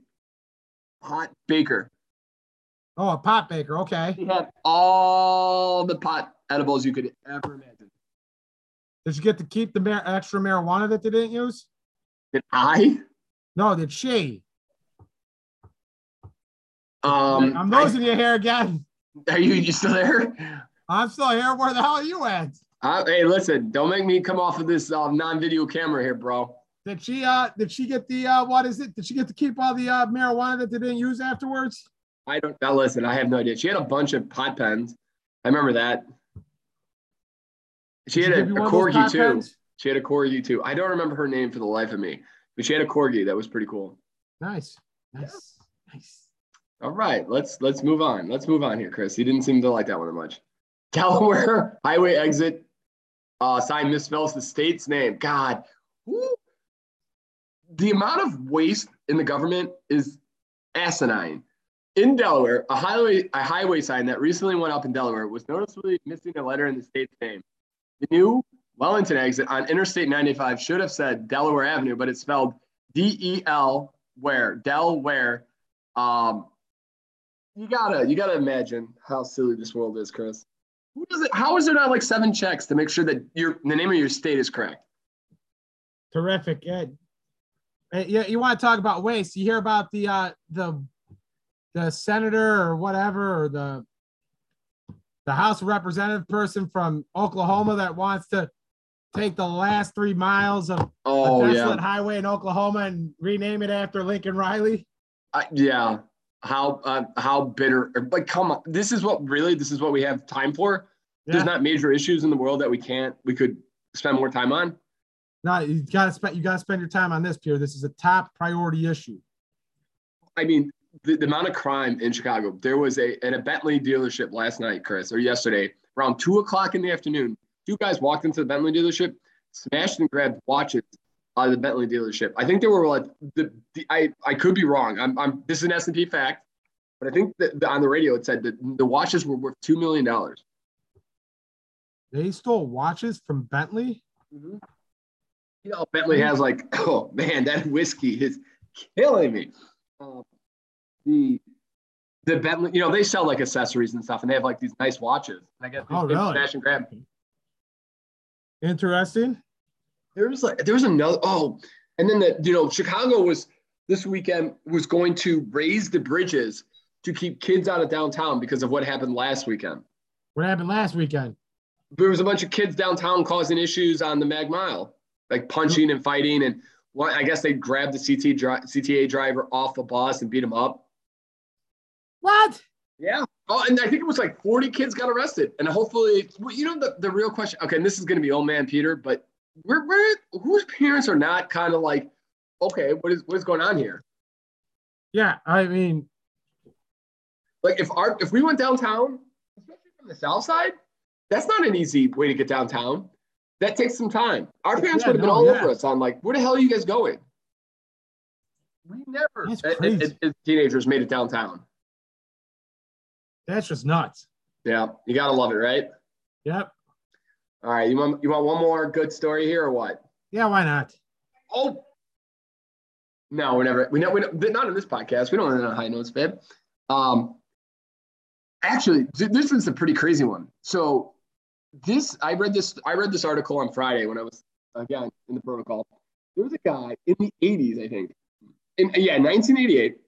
pot baker. Oh, a pot baker. Okay. She had all the pot edibles you could ever imagine. Did you get to keep the extra marijuana that they didn't use? Did I? No, did she? I'm losing you here again. Are you still there? I'm still here. Where the hell are you at? Hey, listen, don't make me come off of this non-video camera here, bro. Did she get the what is it? Did she get to keep all the marijuana that they didn't use afterwards? I don't know. Listen, I have no idea. She had a bunch of pot pens. I remember that. She had a corgi too. Pens? She had a corgi too. I don't remember her name for the life of me, but she had a corgi that was pretty cool. Nice, nice, yeah. Nice. All right, let's move on. Let's move on here, Chris. You didn't seem to like that one much. Delaware highway exit sign misspells the state's name. God, woo. The amount of waste in the government is asinine. In Delaware, a highway sign that recently went up in Delaware was noticeably missing a letter in the state's name. The new Wellington exit on Interstate 95 should have said Delaware Avenue, but it's spelled D-E-L-Ware, Delaware. You gotta imagine how silly this world is, Chris. Who does it? How is there not like 7 checks to make sure that the name of your state is correct? Terrific, Ed. You want to talk about waste? You hear about the senator or whatever, or the House representative person from Oklahoma that wants to take the last 3 miles of the desolate highway in Oklahoma and rename it after Lincoln Riley. Yeah. How bitter, like, come on. This is what we have time for. Yeah. There's not major issues in the world that we could spend more time on. No, you gotta spend your time on this, Pierre. This is a top priority issue. I mean, the amount of crime in Chicago, there was at a Bentley dealership last night, Chris, or yesterday, around 2:00 in the afternoon, 2 guys walked into the Bentley dealership, smashed and grabbed watches out of the Bentley dealership. I think there were like I could be wrong. This is an S&P fact, but I think that on the radio it said that the watches were worth $2 million. They stole watches from Bentley? Mm-hmm. You know, Bentley has like, oh man, that whiskey is killing me. The Bentley, you know, they sell like accessories and stuff, and they have like these nice watches. I guess they smash and grab. Interesting. There was another, and then Chicago was this weekend was going to raise the bridges to keep kids out of downtown because of what happened last weekend. What happened last weekend? There was a bunch of kids downtown causing issues on the Mag Mile, like punching and fighting, and I guess they grabbed the CTA driver off the bus and beat him up. What? Yeah. Oh, and I think it was like 40 kids got arrested, and hopefully, the real question. Okay, and this is going to be old man Peter, but. We're whose parents are not kind of like, okay, what's going on here? Yeah, I mean, like if we went downtown, especially from the south side, that's not an easy way to get downtown. That takes some time. Our parents would have been all over us on like, where the hell are you guys going? We never, as teenagers, made it downtown. That's just nuts. Yeah, you gotta love it, right? Yep. All right, you want one more good story here or what? Yeah, why not? Oh, no, not in this podcast. We don't end on high notes, babe. Actually, this is a pretty crazy one. So I read this article on Friday when I was again in the protocol. There was a guy in the 80s, I think. 1988,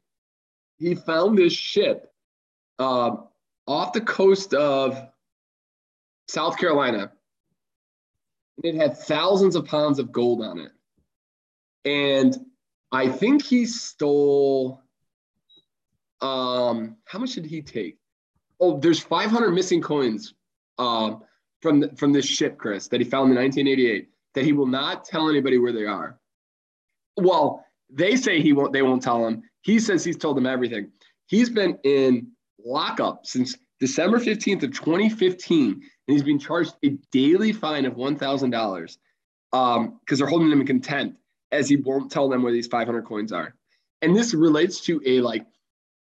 he found this ship off the coast of South Carolina. And it had thousands of pounds of gold on it. And I think he stole, how much did he take? Oh, there's 500 missing coins from this ship, Chris, that he found in 1988 that he will not tell anybody where they are. Well, they say they won't tell him. He says he's told them everything. He's been in lockup since December 15th of 2015, and he's been charged a daily fine of $1,000 because they're holding him in contempt as he won't tell them where these 500 coins are. And this relates to a,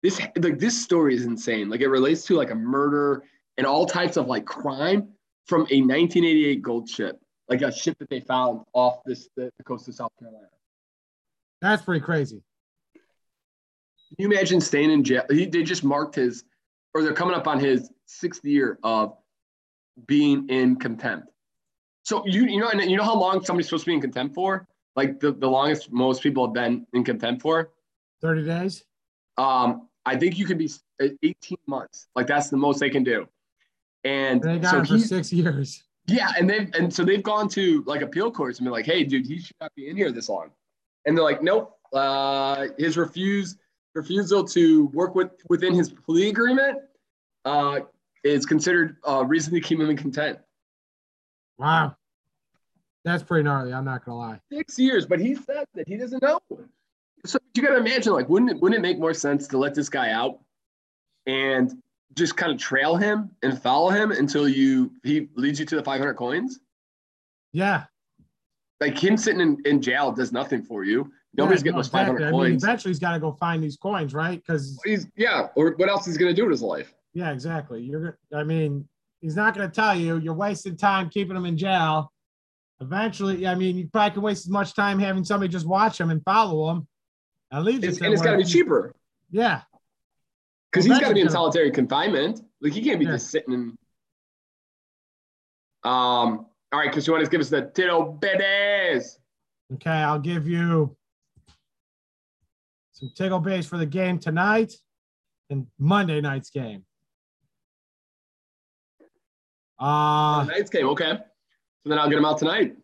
this story is insane. Like, it relates to, like, a murder and all types of, like, crime from a 1988 gold ship, like a ship that they found off the coast of South Carolina. That's pretty crazy. Can you imagine staying in jail? They just marked his, or they're coming up on his 6th year of being in contempt. So, you know how long somebody's supposed to be in contempt for? Like, the longest most people have been in contempt for? 30 days? I think you could be 18 months. Like, that's the most they can do. And they got him for 6 years. Yeah, and so they've gone to, like, appeal courts and been like, hey, dude, he should not be in here this long. And they're like, nope, his refusal to work within his plea agreement is considered a reason to keep him in contempt. Wow. That's pretty gnarly, I'm not going to lie. 6 years, but he said that he doesn't know. So you got to imagine, like, wouldn't it make more sense to let this guy out and just kind of trail him and follow him until he leads you to the 500 coins? Yeah. Like, him sitting in jail does nothing for you. Nobody's getting those 500 coins. I mean, eventually he's got to go find these coins, right? Because or what else is he going to do with his life? Yeah, exactly. He's not going to tell you. You're wasting time keeping him in jail. Eventually, I mean, you probably can waste as much time having somebody just watch him and follow him. At least it's got to be cheaper. Yeah. Because he's got to be in solitary confinement. Like, he can't be just sitting in. All right, Chris, you want to give us the Tito Biddies? Okay, I'll give you some tickle base for the game tonight and Monday night's game. Tonight's game, okay. So then I'll get them out tonight.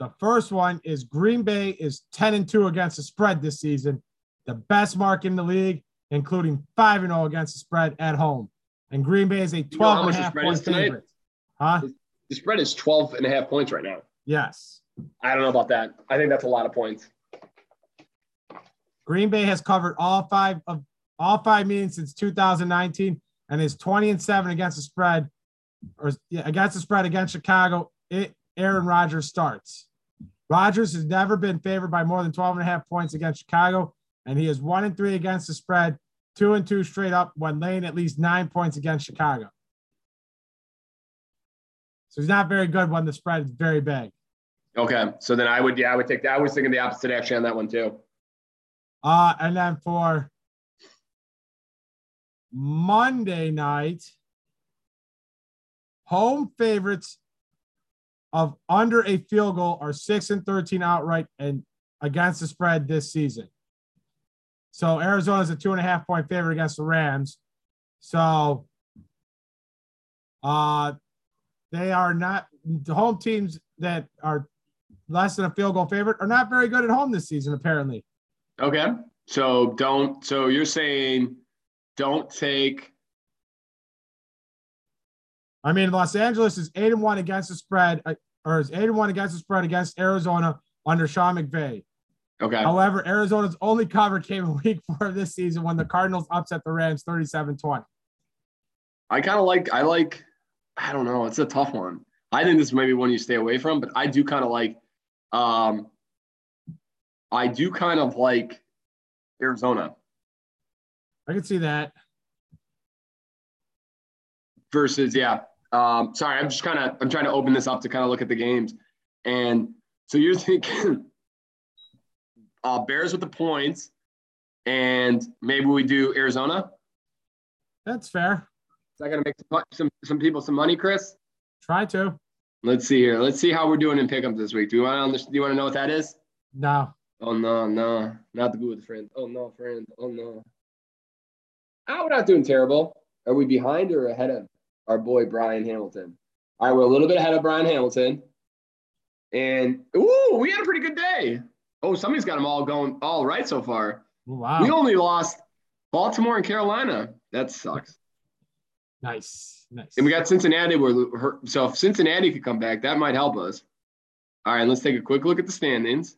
The first one is Green Bay is 10-2 against the spread this season, the best mark in the league, including 5-0 against the spread at home. And Green Bay is a 12.5-point favorite. Huh? The spread is 12.5 points right now. Yes. I don't know about that. I think that's a lot of points. Green Bay has covered all five meetings since 2019 and is 20-7 against the spread. Against the spread against Chicago, Aaron Rodgers starts. Rodgers has never been favored by more than 12.5 points against Chicago, and he is 1-3 against the spread, 2-2 straight up when laying at least 9 points against Chicago. So he's not very good when the spread is very big. Okay, so then I would take that. I was thinking the opposite actually on that one too. And then for Monday night, home favorites of under a field goal are 6-13 outright and against the spread this season. So Arizona is a 2.5-point favorite against the Rams. So they are not – the home teams that are less than a field goal favorite are not very good at home this season apparently. Okay. So you're saying don't take – I mean, Los Angeles is 8-1 against the spread, or is 8-1 against the spread against Arizona under Sean McVay. Okay. However, Arizona's only cover came in week 4 of this season when the Cardinals upset the Rams 37-20. I kind of I don't know. It's a tough one. I think this may be one you stay away from, but I do kind of like Arizona. I can see that. Versus, yeah. Sorry, I'm trying to open this up to kind of look at the games. And so you're thinking Bears with the points, and maybe we do Arizona? That's fair. Is that going to make some people some money, Chris? Try to. Let's see here. Let's see how we're doing in pick'ems this week. Do you want to know what that is? No. Oh, no. Not the good friend. Oh, no, friend. Oh, no. Oh, we're not doing terrible. Are we behind or ahead of our boy Brian Hamilton? All right, we're a little bit ahead of Brian Hamilton. And, ooh, we had a pretty good day. Oh, somebody's got them all going all right so far. Wow. We only lost Baltimore and Carolina. That sucks. Nice. And we got Cincinnati. So if Cincinnati could come back, that might help us. All right, let's take a quick look at the standings.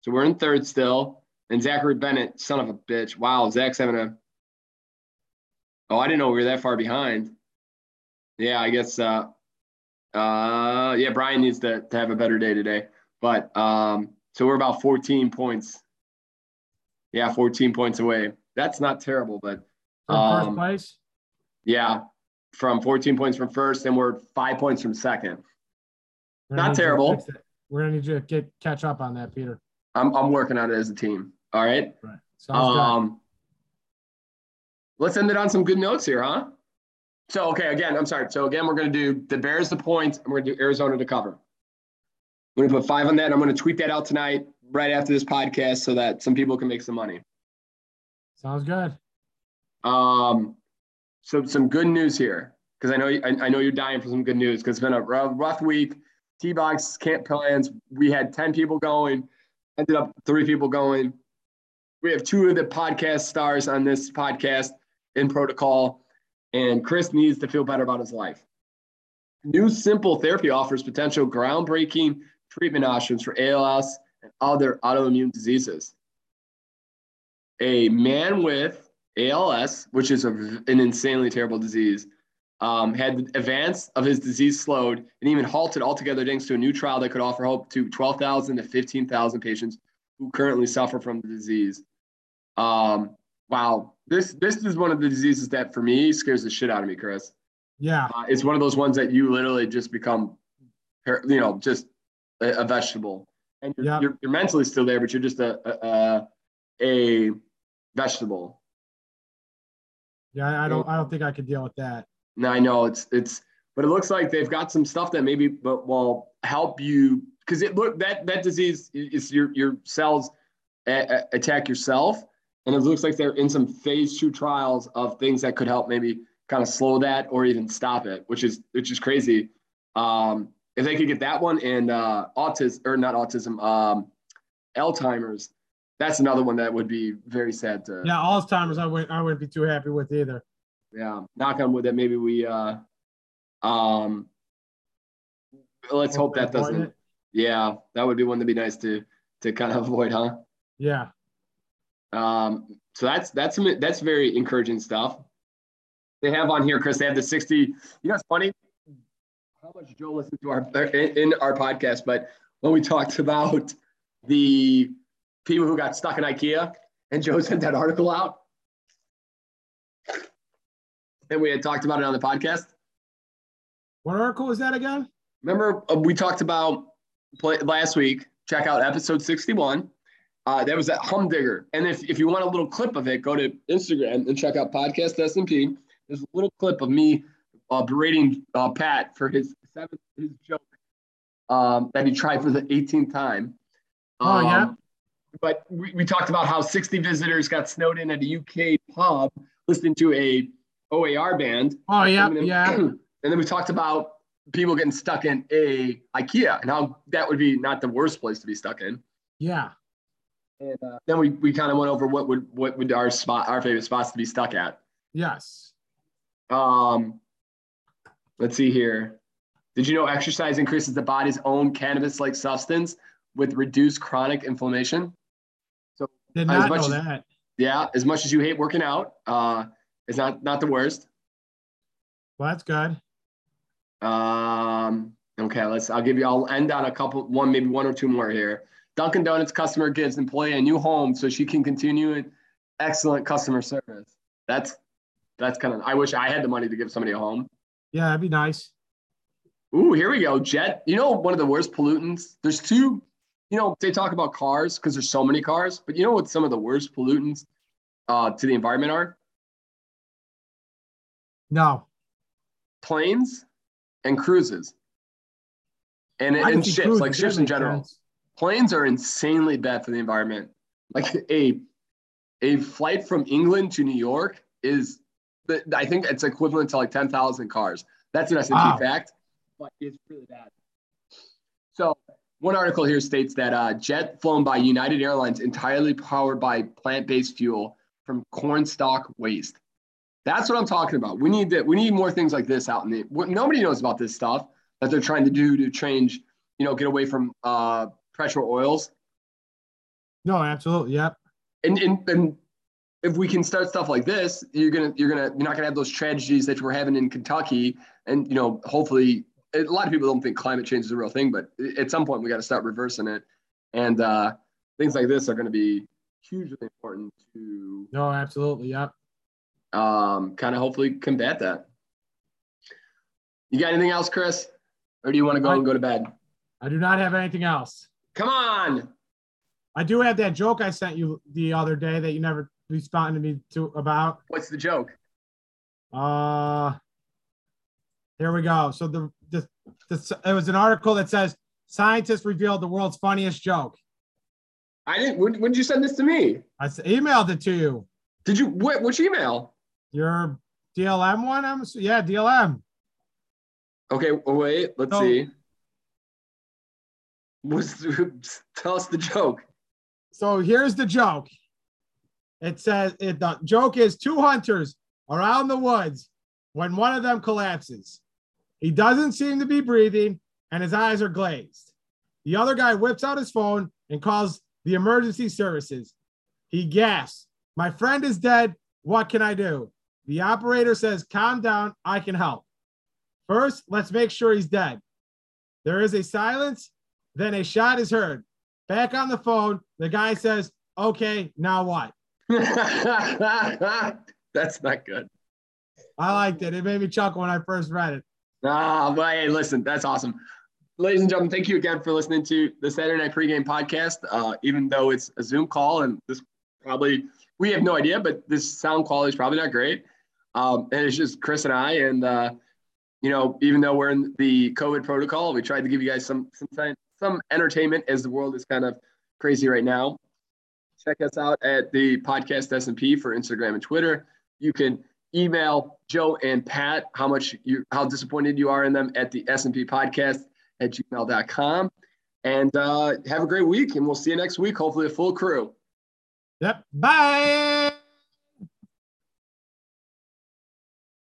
So we're in third still. And Zachary Bennett, son of a bitch. Wow, Zach's having a – Oh, I didn't know we were that far behind. Yeah, I guess. Yeah, Brian needs to have a better day today. But so we're about 14 points. Yeah, 14 points away. That's not terrible, but first place. Yeah, from 14 points from first, and we're 5 points from second. Not terrible. We're gonna need you to catch up on that, Peter. I'm working on it as a team. All right. Right. Sounds good. Let's end it on some good notes here, huh? So okay, again, I'm sorry. So again, we're gonna do the Bears the points, and we're gonna do Arizona to cover. I'm gonna put 5 on that. And I'm gonna tweet that out tonight, right after this podcast, so that some people can make some money. Sounds good. So some good news here, because I know you're dying for some good news, because it's been a rough week. T-Box can't plans. We had 10 people going, ended up 3 people going. We have 2 of the podcast stars on this podcast in protocol, and Chris needs to feel better about his life. New Simple Therapy offers potential groundbreaking treatment options for ALS and other autoimmune diseases. A man with ALS, which is an insanely terrible disease, had advance of his disease slowed and even halted altogether thanks to a new trial that could offer hope to 12,000 to 15,000 patients who currently suffer from the disease. Wow. This is one of the diseases that, for me, scares the shit out of me, Chris. Yeah. It's one of those ones that you literally just become, you know, just a vegetable. And you're mentally still there, but you're just a vegetable. Yeah, I don't think I could deal with that. No, I know but it looks like they've got some stuff that maybe, but will help you, because that disease is your cells attack yourself, and it looks like they're in some phase 2 trials of things that could help maybe kind of slow that or even stop it, which is crazy. If they could get that one and Alzheimer's, that's another one that would be very sad to. Yeah, Alzheimer's, I wouldn't be too happy with either. Yeah, knock on wood that maybe we let's hope that doesn't. Yeah, that would be one to be nice to kind of avoid, huh? Yeah. So that's very encouraging stuff. They have on here, Chris, they have the 60. You know, it's funny how much Joe listens to our podcast, but when we talked about the people who got stuck in IKEA and Joe sent that article out, and we had talked about it on the podcast. What article was that again? Remember, we talked about last week. Check out episode 61. That was that humdinger. And if you want a little clip of it, go to Instagram and check out Podcast S&P. There's a little clip of me berating Pat for his 7th joke that he tried for the 18th time. Oh, yeah. But we talked about how 60 visitors got snowed in at a UK pub listening to a OAR band. Oh, yeah, yeah. And then we talked about people getting stuck in a IKEA and how that would be not the worst place to be stuck in. Yeah. And then we kind of went over what would our favorite spots to be stuck at. Yes. Let's see here. Did you know exercise increases the body's own cannabis-like substance with reduced chronic inflammation? So did not know that. Yeah, as much as you hate working out, it's not the worst. Well, that's good. Okay, I'll end on maybe one or two more here. Dunkin' Donuts customer gives employee a new home so she can continue in excellent customer service. That's kind of, I wish I had the money to give somebody a home. Yeah, that'd be nice. Ooh, here we go. Jet, you know, one of the worst pollutants. There's 2, you know, they talk about cars because there's so many cars, but you know what some of the worst pollutants to the environment are? No. Planes and cruises. And ships, like ships in general. Sense. Planes are insanely bad for the environment. Like a flight from England to New York is, I think it's equivalent to like 10,000 cars. That's an S&P fact, but it's really bad. So one article here states that jet flown by United Airlines entirely powered by plant-based fuel from corn stalk waste. That's what I'm talking about. We need more things like this out in nobody knows about this stuff that they're trying to do to change, you know, get away from pressure oils. No, absolutely. Yep. And if we can start stuff like this, you're not gonna have those tragedies that we're having in Kentucky. And you know, hopefully, a lot of people don't think climate change is a real thing, but at some point we got to start reversing it. And things like this are going to be hugely important to. No, absolutely, yep. Kind of hopefully combat that. You got anything else, Chris? Or do you want to go and go to bed? I do not have anything else. Come on. I do have that joke I sent you the other day that you never responded to me about. What's the joke? Here we go. So it was an article that says scientists revealed the world's funniest joke. I didn't. When did you send this to me? I emailed it to you. Did you? Which email? Your DLM one. Yeah, DLM. Okay, wait. Let's see. Tell us the joke. So here's the joke. It says the joke is two hunters are out in the woods when one of them collapses. He doesn't seem to be breathing and his eyes are glazed. The other guy whips out his phone and calls the emergency services. He gasps, "My friend is dead. What can I do?" The operator says, "Calm down. I can help. First, let's make sure he's dead." There is a silence. Then a shot is heard. Back on the phone, the guy says, "Okay, now what?" That's not good. I liked it. It made me chuckle when I first read it. Well, hey, listen, that's awesome. Ladies and gentlemen, thank you again for listening to the Saturday Night Pregame Podcast. Even though it's a Zoom call and this probably, we have no idea, but this sound quality is probably not great. And it's just Chris and I. And, you know, even though we're in the COVID protocol, we tried to give you guys some entertainment as the world is kind of crazy right now. Check us out at the Podcast S&P for Instagram and Twitter. You can email Joe and Pat how disappointed you are in them at the S&P podcast at gmail.com. And have a great week, and we'll see you next week, hopefully a full crew. Yep. Bye.